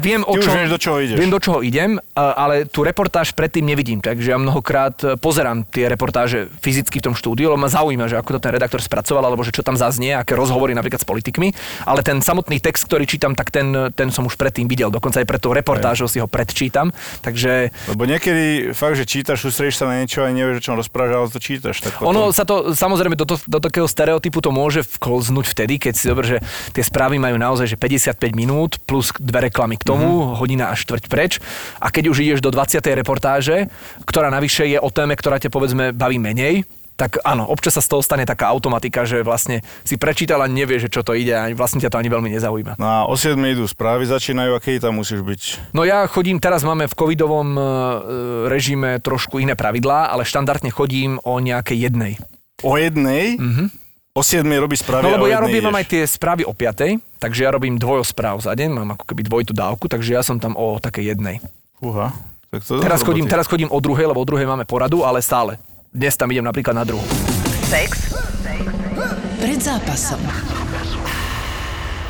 viem, vieš, do čoho ideš. Viem, do čoho idem, ale tú reportáž predtým nevidím, takže ja mnohokrát pozerám tie reportáže fyzicky v tom štúdiu, lebo ma zaujíma, že ako to ten redaktor spracoval, alebo že čo tam zaznie, aké rozhovory napríklad s politikmi, ale ten samotný text, ktorý čítam, tak ten som už predtým videl, dokonca aj pred tou reportážou si ho predčítam, takže... Lebo niekedy fakt, že čítaš, sústredíš sa na niečo, čo aj nevieš, o čom rozprávaš, ale to čítaš. Tak potom... Ono sa to, samozrejme, do takého stereotypu to môže vklznúť vtedy, keď si dobre, že tie správy majú naozaj že 55 minút plus dve reklamy k tomu, hodina a štvrť preč. A keď už ideš do 20. reportáže, ktorá navyše je o téme, ktorá ťa povedzme baví menej, tak áno, občas sa z toho stane taká automatika, že vlastne si prečítal a nevieš, čo to ide a vlastne ťa to ani veľmi nezaujíma. No a o 7 idú správy, začínajú a keď tam musíš byť? No ja chodím, teraz máme v covidovom režime trošku iné pravidlá, ale štandardne chodím o nejakej jednej. O jednej? Mhm. O 7 robí správy. No lebo ja robím aj tie správy o 5, takže ja robím dvojo správ za deň, mám ako keby dvojitú dávku, takže ja som tam o takej jednej. Uha. Tak to teraz chodím o druhej, lebo o druhej máme poradu, ale stále. Dnes tam idem napríklad na druhú. Sex. Pred zápasom.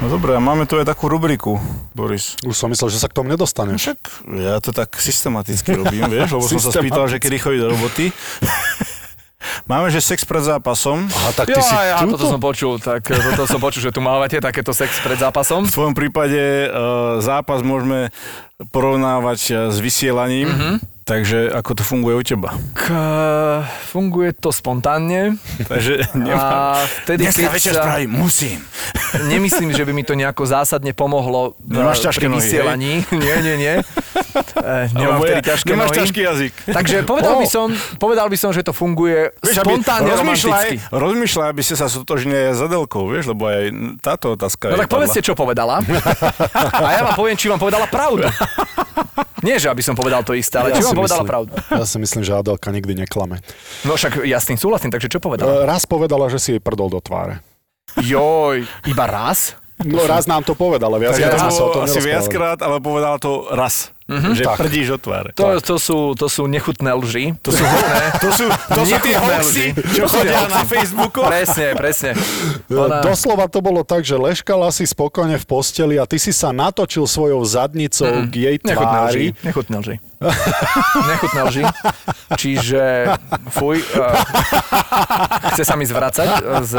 No dobré, máme tu aj takú rubriku, Boris. Už som myslel, že sa k tomu nedostane. Však ja to tak systematicky robím, vieš, lebo som sa spýtal, že kedy chodí do roboty. Máme, že sex pred zápasom. Aha, tak ty si túto? Toto som počul, že tu mávate takéto sex pred zápasom. V tvojom prípade zápas môžeme porovnávať s vysielaním. Mm-hmm. Takže ako to funguje u teba? Funguje to spontánne. Takže nemám. Dneska večer spravím, musím. Nemyslím, že by mi to nejako zásadne pomohlo pri vysielaní. Nohy, nie. Nemám vtedy ťažké nohy. Nemáš ťažký jazyk. Takže povedal by som, že to funguje spontánne, romanticky. Rozmýšľaj, aby ste sa sotožnili s Adelkou, vieš, lebo aj táto otázka... No tak povedzte, čo povedala. A ja vám poviem, či vám povedala pravdu. Nie, že aby som povedal to isté, ale či vám povedala pravdu. Ja si myslím, že Adelka nikdy neklame. No však jasným súhlasím, takže čo povedala? Raz povedala, že si jej prdol do tváre. Joj, iba raz? No raz nám to povedala, viackrát sme sa o tom nerozprávali. Asi viackrát, ale povedala to raz. Mm-hmm. Že tak. Prdíš do tváre. To sú nechutné lži. To sú tie hoaxy, čo chodia na Facebooku. Presne. Doslova to bolo tak, že ležkala si spokojne v posteli a ty si sa natočil svojou zadnicou k jej tvári. Nechutné lži. Nechutné lži. Čiže fuj. Chce sa mi zvracať z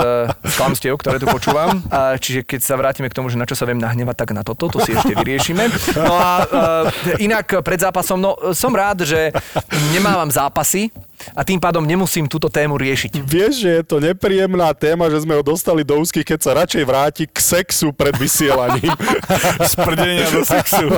klamstiev, ktoré tu počúvam. Čiže keď sa vrátime k tomu, že na čo sa viem nahnevať, tak na toto. To si ešte vyriešime. No a... Inak pred zápasom, no som rád, že nemávam zápasy a tým pádom nemusím túto tému riešiť. Vieš, že je to nepríjemná téma, že sme ho dostali do úzky, keď sa radšej vráti k sexu pred vysielaním. Sprdenia do sexu.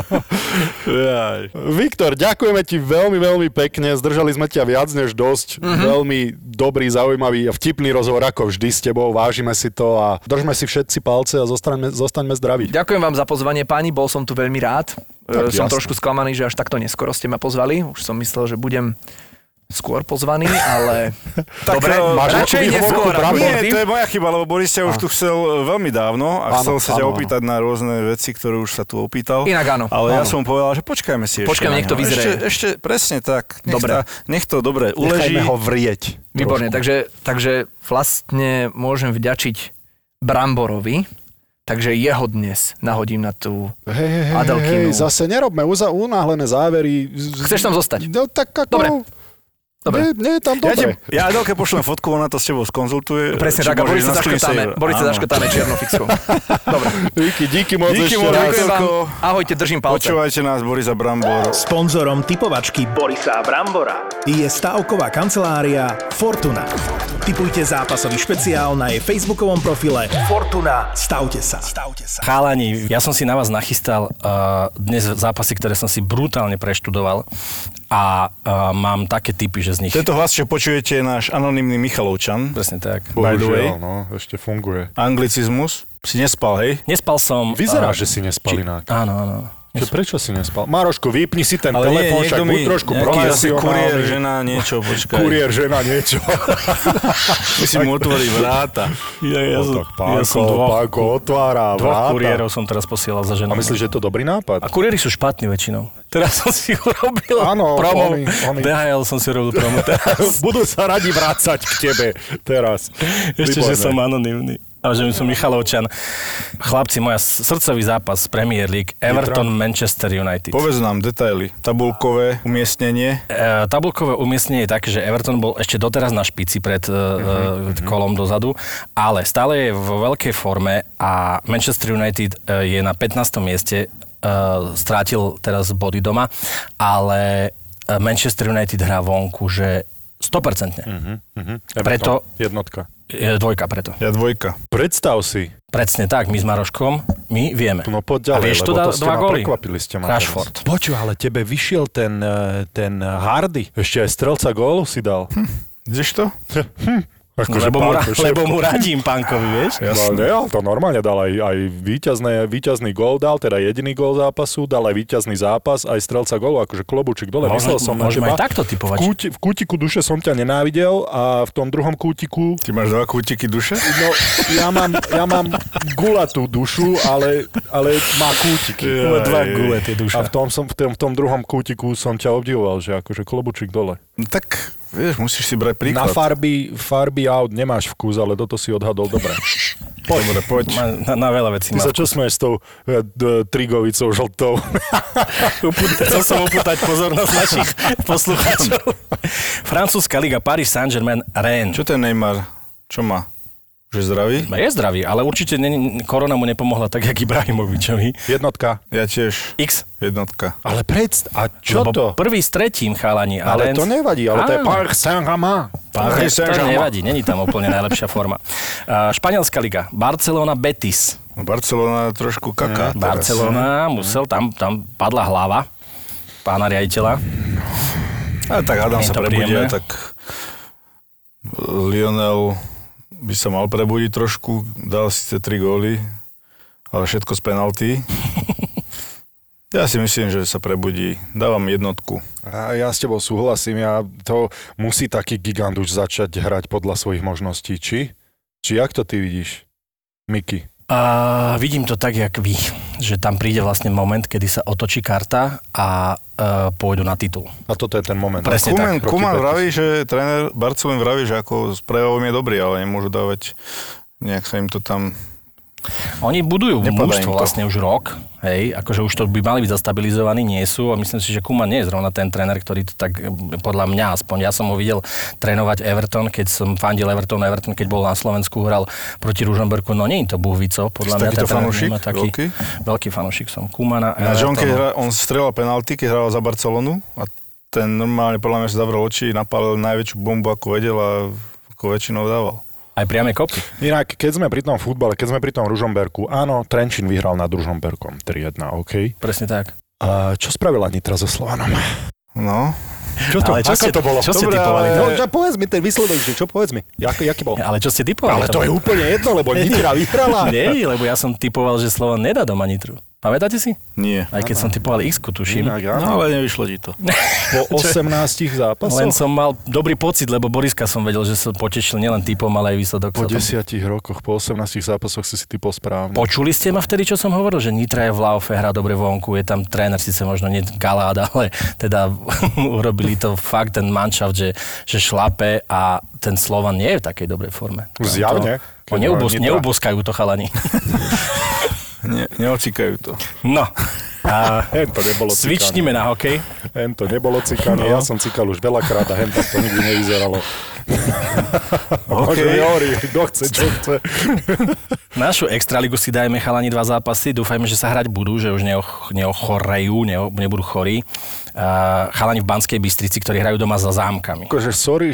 Viktor, ďakujeme ti veľmi, veľmi pekne. Zdržali sme ťa viac než dosť. Mm-hmm. Veľmi dobrý, zaujímavý a vtipný rozhovor ako vždy s tebou. Vážime si to a držme si všetci palce a zostaňme zdraví. Ďakujem vám za pozvanie, páni. Bol som tu veľmi rád. Tak, som jasný. Trošku sklamaný, že až takto neskoro ste ma pozvali. Už som myslel, že budem skôr pozvaný, ale... Dobre, radšej neskôr. Nie, to je moja chyba, lebo Boris ťa už tu chcel veľmi dávno a chcel sa ťa opýtať na rôzne veci, ktoré už sa tu opýtal. Inak áno. Ale ja som povedal, že počkajme si ešte. Počkajme, nech to vyzrie. Ešte presne tak. Nech to dobre uleží. Nechajme ho vrieť. Výborne, takže vlastne môžem vďačiť Bramborovi. Takže jeho dnes nahodím na tú Adelkinu. Zase nerobme unáhlené závery. Chceš tam zostať? No tak ako... Dobre. Nie je tam dobre. Ja Adelke pošlem fotku, ona to s tebou skonzultuje. Presne tak, Boris sa zaškrtáme černofixkou. Dobre. Díky moc ešte. Ďakujem vám. Ahojte, držím palce. Počúvajte nás, Borisa Brambor. Sponzorom typovačky Borisa Brambora je stávková kancelária Fortuna. Tipujte zápasový špeciál na jej facebookovom profile Fortuna. Stavte sa. Chalani, ja som si na vás nachystal dnes zápasy, ktoré som si brutálne preštudoval a mám také tipy, že z nich... Tento hlas, čo počujete, je náš anonymný Michalovčan. Presne tak. Bohužiaľ, no, ešte funguje. Anglicizmus. Si nespal, hej? Nespal som. Vyzerá, že si nespal inak. Áno. Prečo si nespal? Maroško, vypni si ten telefón, však buď trošku profesionálny. Kuriér, žena, niečo, počkaj. Kuriér, žena, niečo. Musím otvoriť vráta. Ja som dvoch kuriérov som teraz posielal za ženou. A myslíš, že je to dobrý nápad? A kuriéri sú špatní väčšinou. Teraz som si urobil promo. DHL som si urobil promo teraz. Budú sa radi vrácať k tebe teraz. Ešte, že som anonymný. A že som Michalovčan. Chlapci, moja srdcový zápas Premier League Everton Manchester United. Povedz nám detaily. Tabuľkové umiestnenie. Tabuľkové umiestnenie je také, že Everton bol ešte doteraz na špici pred kolom dozadu, ale stále je vo veľkej forme a Manchester United je na 15. mieste. Strátil teraz body doma, ale Manchester United hrá vonku, že 100%. Preto jednotka. Dvojka preto. Ja dvojka. Predstav si. Presne tak, my s Maroškom, my vieme. No poď ďalej, a vieš, to dá dva góly. Rashford. Počuj, ale tebe vyšiel ten Hardy. Ešte aj strelca gólu si dal. Kdež to? Lebo mu radím Pankovi, vieš? Jasné. No, to normálne dal aj víťazný gól dal, teda jediný gól zápasu, dal aj víťazný zápas, aj strelca gólu, akože klobúčik dole. Myslel som na teba. Môžeme aj takto typovať. V kútiku duše som ťa nenávidel a v tom druhom kútiku... Ty máš dva kútiky duše? No, ja mám gulatú dušu, ale má kútiky. Dva gule tie duše. A v tom druhom kútiku som ťa obdivoval, že akože klobúčik dole. No tak... Vieš, musíš si brať príklad. Na farby aut nemáš vkus, ale toto si odhadol dobre. Poď. Na veľa vecí. Ty sa čo smeješ s tou trigovicou žltou? Chcel som upútať pozornosť našich poslucháčov. Francúzska liga Paris Saint-Germain Rennes. Čo ten Neymar? Čo má? Už je zdravý? Je zdravý, ale určite korona mu nepomohla tak, jak Ibrahimovičovi. Jednotka. Ja tiež. X. Jednotka. Ale a čo to? Prvý s tretím, chalani. Ale to nevadí, ale to je Paris Saint-Germain. Paris Saint-Germain. To nevadí, není tam úplne najlepšia forma. Španielská liga. Barcelona Betis. Barcelona trošku kaká. Barcelona musel, tam padla hlava pána riaditeľa. A tak Adam sa prebudil, tak Lionel... by sa mal prebudiť trošku, dal síce 3 góly, ale všetko z penalty. Ja si myslím, že sa prebudí. Dávam jednotku. A ja s tebou súhlasím, to musí taký gigant už začať hrať podľa svojich možností, či? Či jak to ty vidíš, Miky? Vidím to tak, jak vy, že tam príde vlastne moment, kedy sa otočí karta a pôjdu na titul. A toto je ten moment. Presne tak. Koeman vraví, že tréner Barcelona vraví, že ako s prejavom je dobrý, ale nemôžu dávať, nejak sa im to tam... Oni budujú mužstvo vlastne už rok, hej, akože už to by mali byť zastabilizovaní, nie sú a myslím si, že Koeman nie je zrovna ten tréner, ktorý to tak, podľa mňa aspoň, ja som ho videl trénovať Everton, keď som fandil Everton, keď bol na Slovensku, hral proti Ružomberku, no nie je to Búhvico, podľa mňa ten tréner má taký veľký fanúšik som Koemana. On strelal penalty, keď hral za Barcelonu a ten normálne podľa mňa sa zavrel oči, napálil najväčšiu bombu, ako vedel a ako väčšinou dával. Aj priame kopy. Inak, keď sme pri tom futbale, keď sme pri tom Ružomberku, áno, Trenčín vyhral nad Ružomberkom 3-1, OK? Presne tak. A čo spravila Nitra so Slovanom? No... Čo ste tipovali? No, povedz mi ten výsledok, že čo povedz mi? Jaký bol? Ale čo ste tipovali? Ale to je úplne jedno, lebo Nitra vyhrala. Nie, lebo ja som tipoval, že Slovan nedá doma Nitru. Pamätáte si? Nie. Aj keď som tipoval X-ku, tuším. No, ale nevyšlo ti to. Po 18 zápasoch? Len som mal dobrý pocit, lebo Boriska som vedel, že som potešil nielen tipom, ale aj výsledok. Po 10 rokoch, po 18 zápasoch si tipol správne. Počuli ste ma vtedy, čo som hovoril, že Nitra je v laufe, hrá dobre vonku, je tam tréner, síce možno nie Galád, ale teda urobili to fakt ten manšaft, že šlape a ten Slovan nie je v takej dobrej forme. Zjavne. Neuboskajú to chalani. Neocikajú to. No. A svičnime na hokej. Hen to nebolo cikanie. Ja som cikal už veľakrát a hen tak to nikdy nevyzeralo. Hokej. Kto chce, čo chce. Našu extraligu si dajme chalani 2 zápasy. Dúfajme, že sa hrať budú, že už neochorejú, nebudú chorí. Chalani v Banskej Bystrici, ktorí hrajú doma za Zámkami. Akože sorry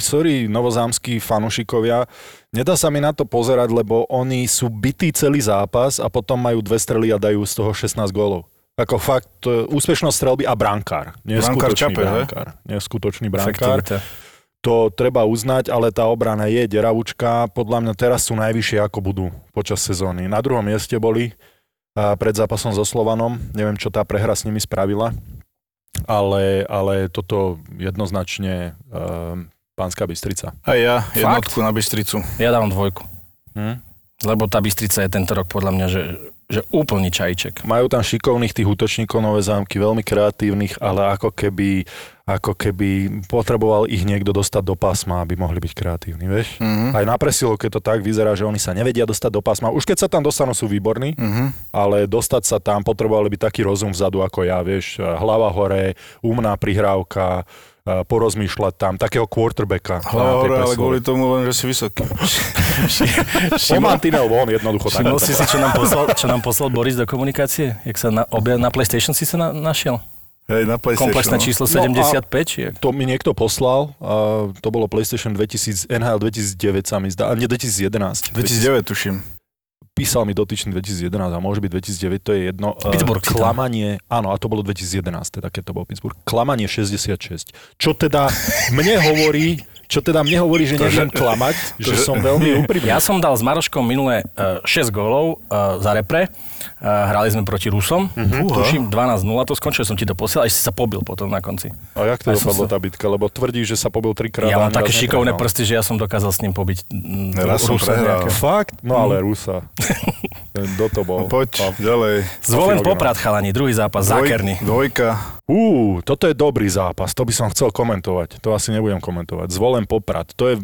novozámski fanúšikovia. Nedá sa mi na to pozerať, lebo oni sú bití celý zápas a potom majú 2 strely a dajú z toho 16 gólov. Ako fakt, úspešnosť strelby a brankár. Neskutočný brankár. To treba uznať, ale tá obrana je deravučka. Podľa mňa teraz sú najvyššie, ako budú počas sezóny. Na druhom mieste boli pred zápasom so Slovanom. Neviem, čo tá prehra s nimi spravila, ale toto jednoznačne Banská Bystrica. A ja jednotku na Bystricu. Ja dávam 2. Lebo tá Bystrica je tento rok podľa mňa, že úplný čajček. Majú tam šikovných tých útočníkov Nové Zámky, veľmi kreatívnych, ale ako keby potreboval ich niekto dostať do pásma, aby mohli byť kreatívni, vieš? Mm-hmm. Aj na presilovke to tak vyzerá, že oni sa nevedia dostať do pásma. Už keď sa tam dostanú, sú výborní, ale dostať sa tam potrebovali by taký rozum vzadu ako ja, vieš? Hlava hore, umná prihrávka, porozmýšľať tam, takého quarterbacka. Hlava hore, ale kvôli tomu len, že si vysoký. Pomantinel von, jednoducho. Všimol si si, čo nám poslal Boris do komunikácie? Jak sa na PlayStation si sa našiel? Hej, na PlayStation. Komplexné číslo 75. To mi niekto poslal, to bolo PlayStation 2000, NHL 2009 sa mi zdá, nie 2011. 2009 tuším. Písal mi dotyčný 2011 a môže byť 2009, to je jedno. Pittsburgh. Klamanie, áno, a to bolo 2011, teda keď to bol Pittsburgh. Klamanie 66. Čo teda mne hovorí, že neviem klamať, že som veľmi úprimný. Ja som dal s Maroškom minulé 6 gólov za repre. Hrali sme proti Rusom. Tuším 12-0, to skončil, som ti to posielal, až si sa pobil potom na konci. A jak to dopadlo tá bitka? Lebo tvrdí, že sa pobil 3-krát. Ja mám také šikovné prsty, že ja som dokázal s ním pobiť Rusa. Fakt? No ale Rusa. Kto to bol? Poď ďalej. Zvolen Poprad, chalani, druhý zápas, zákerný. 2. Toto je dobrý zápas, to by som chcel komentovať. To asi nebudem komentovať. Zvolen Poprad, to je...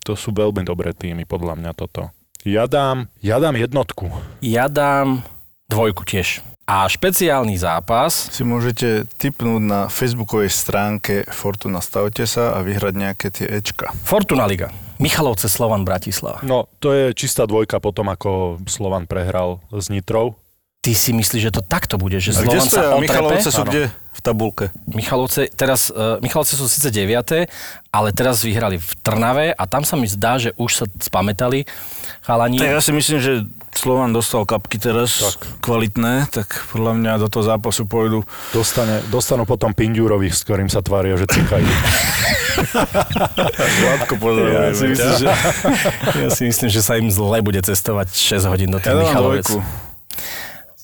to sú veľmi dobré týmy, podľa mňa toto. Ja dám 1. Ja dám 2 tiež. A špeciálny zápas... Si môžete tipnúť na facebookovej stránke Fortuna. Stavte sa a vyhrať nejaké tie Ečka. Fortuna Liga. Michalovce, Slovan, Bratislava. No, to je čistá 2 potom, ako Slovan prehral s Nitrou. Ty si myslíš, že to takto bude, že Slovan sa otrepe? Michalovce sú kde v tabulke? Michalovce sú síce 9., ale teraz vyhrali v Trnave a tam sa mi zdá, že už sa spamätali chalani. Ja si myslím, že Slovan dostal kapky teraz tak kvalitné, tak podľa mňa do toho zápasu pôjdu. Dostanú potom Pindiurových, s ktorým sa tvária, že cikajú. Ja si myslím, že sa im zle bude cestovať 6 hodín do tej Michalovec.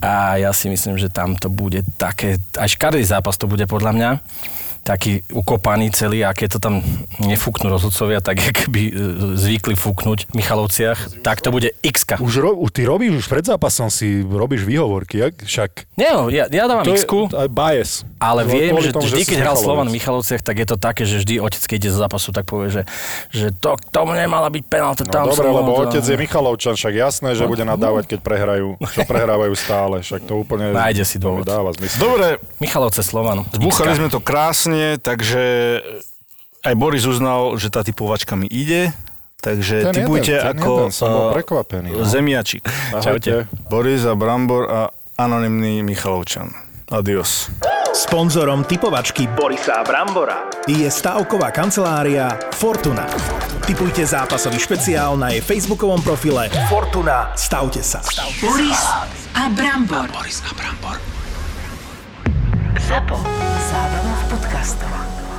A ja si myslím, že tam to bude také, aj škaredý zápas to bude podľa mňa, taký ukopaný celý, a keď to tam nefúknú rozhodcovia, tak keby zvykli fúknuť v Michalovciach, tak to bude x-ka. Ty robíš už pred zápasom, si robíš výhovorky, jak? Však? Nie, ja dávam x-ku. To je bias. Ale viem, že vždy, keď hral Slovan v Michalovciach, tak je to také, že vždy otec, keď ide zo zápasu, tak povie, že to k tomu nemala byť penálta tam. No dobre, lebo otec je Michalovčan, však jasné, že bude nadávať, keď prehrajú. Čo prehrávajú stále, však to úplne nájde si dôvod. Dobre, Michalovce, Slovan. Zbúchali sme to krásne. Takže aj Boris uznal, že tá typovačka mi ide, takže tipujte ako zemiačik. Čaute. Boris a Brambor a anonymný Michalovčan. Adios. Sponzorom typovačky Borisa a Brambora je stavková kancelária Fortuna. Tipujte zápasový špeciál na jej facebookovom profile Fortuna. Stavte sa. Boris a Brambor. Boris a Brambor. Zábava v podcastoch.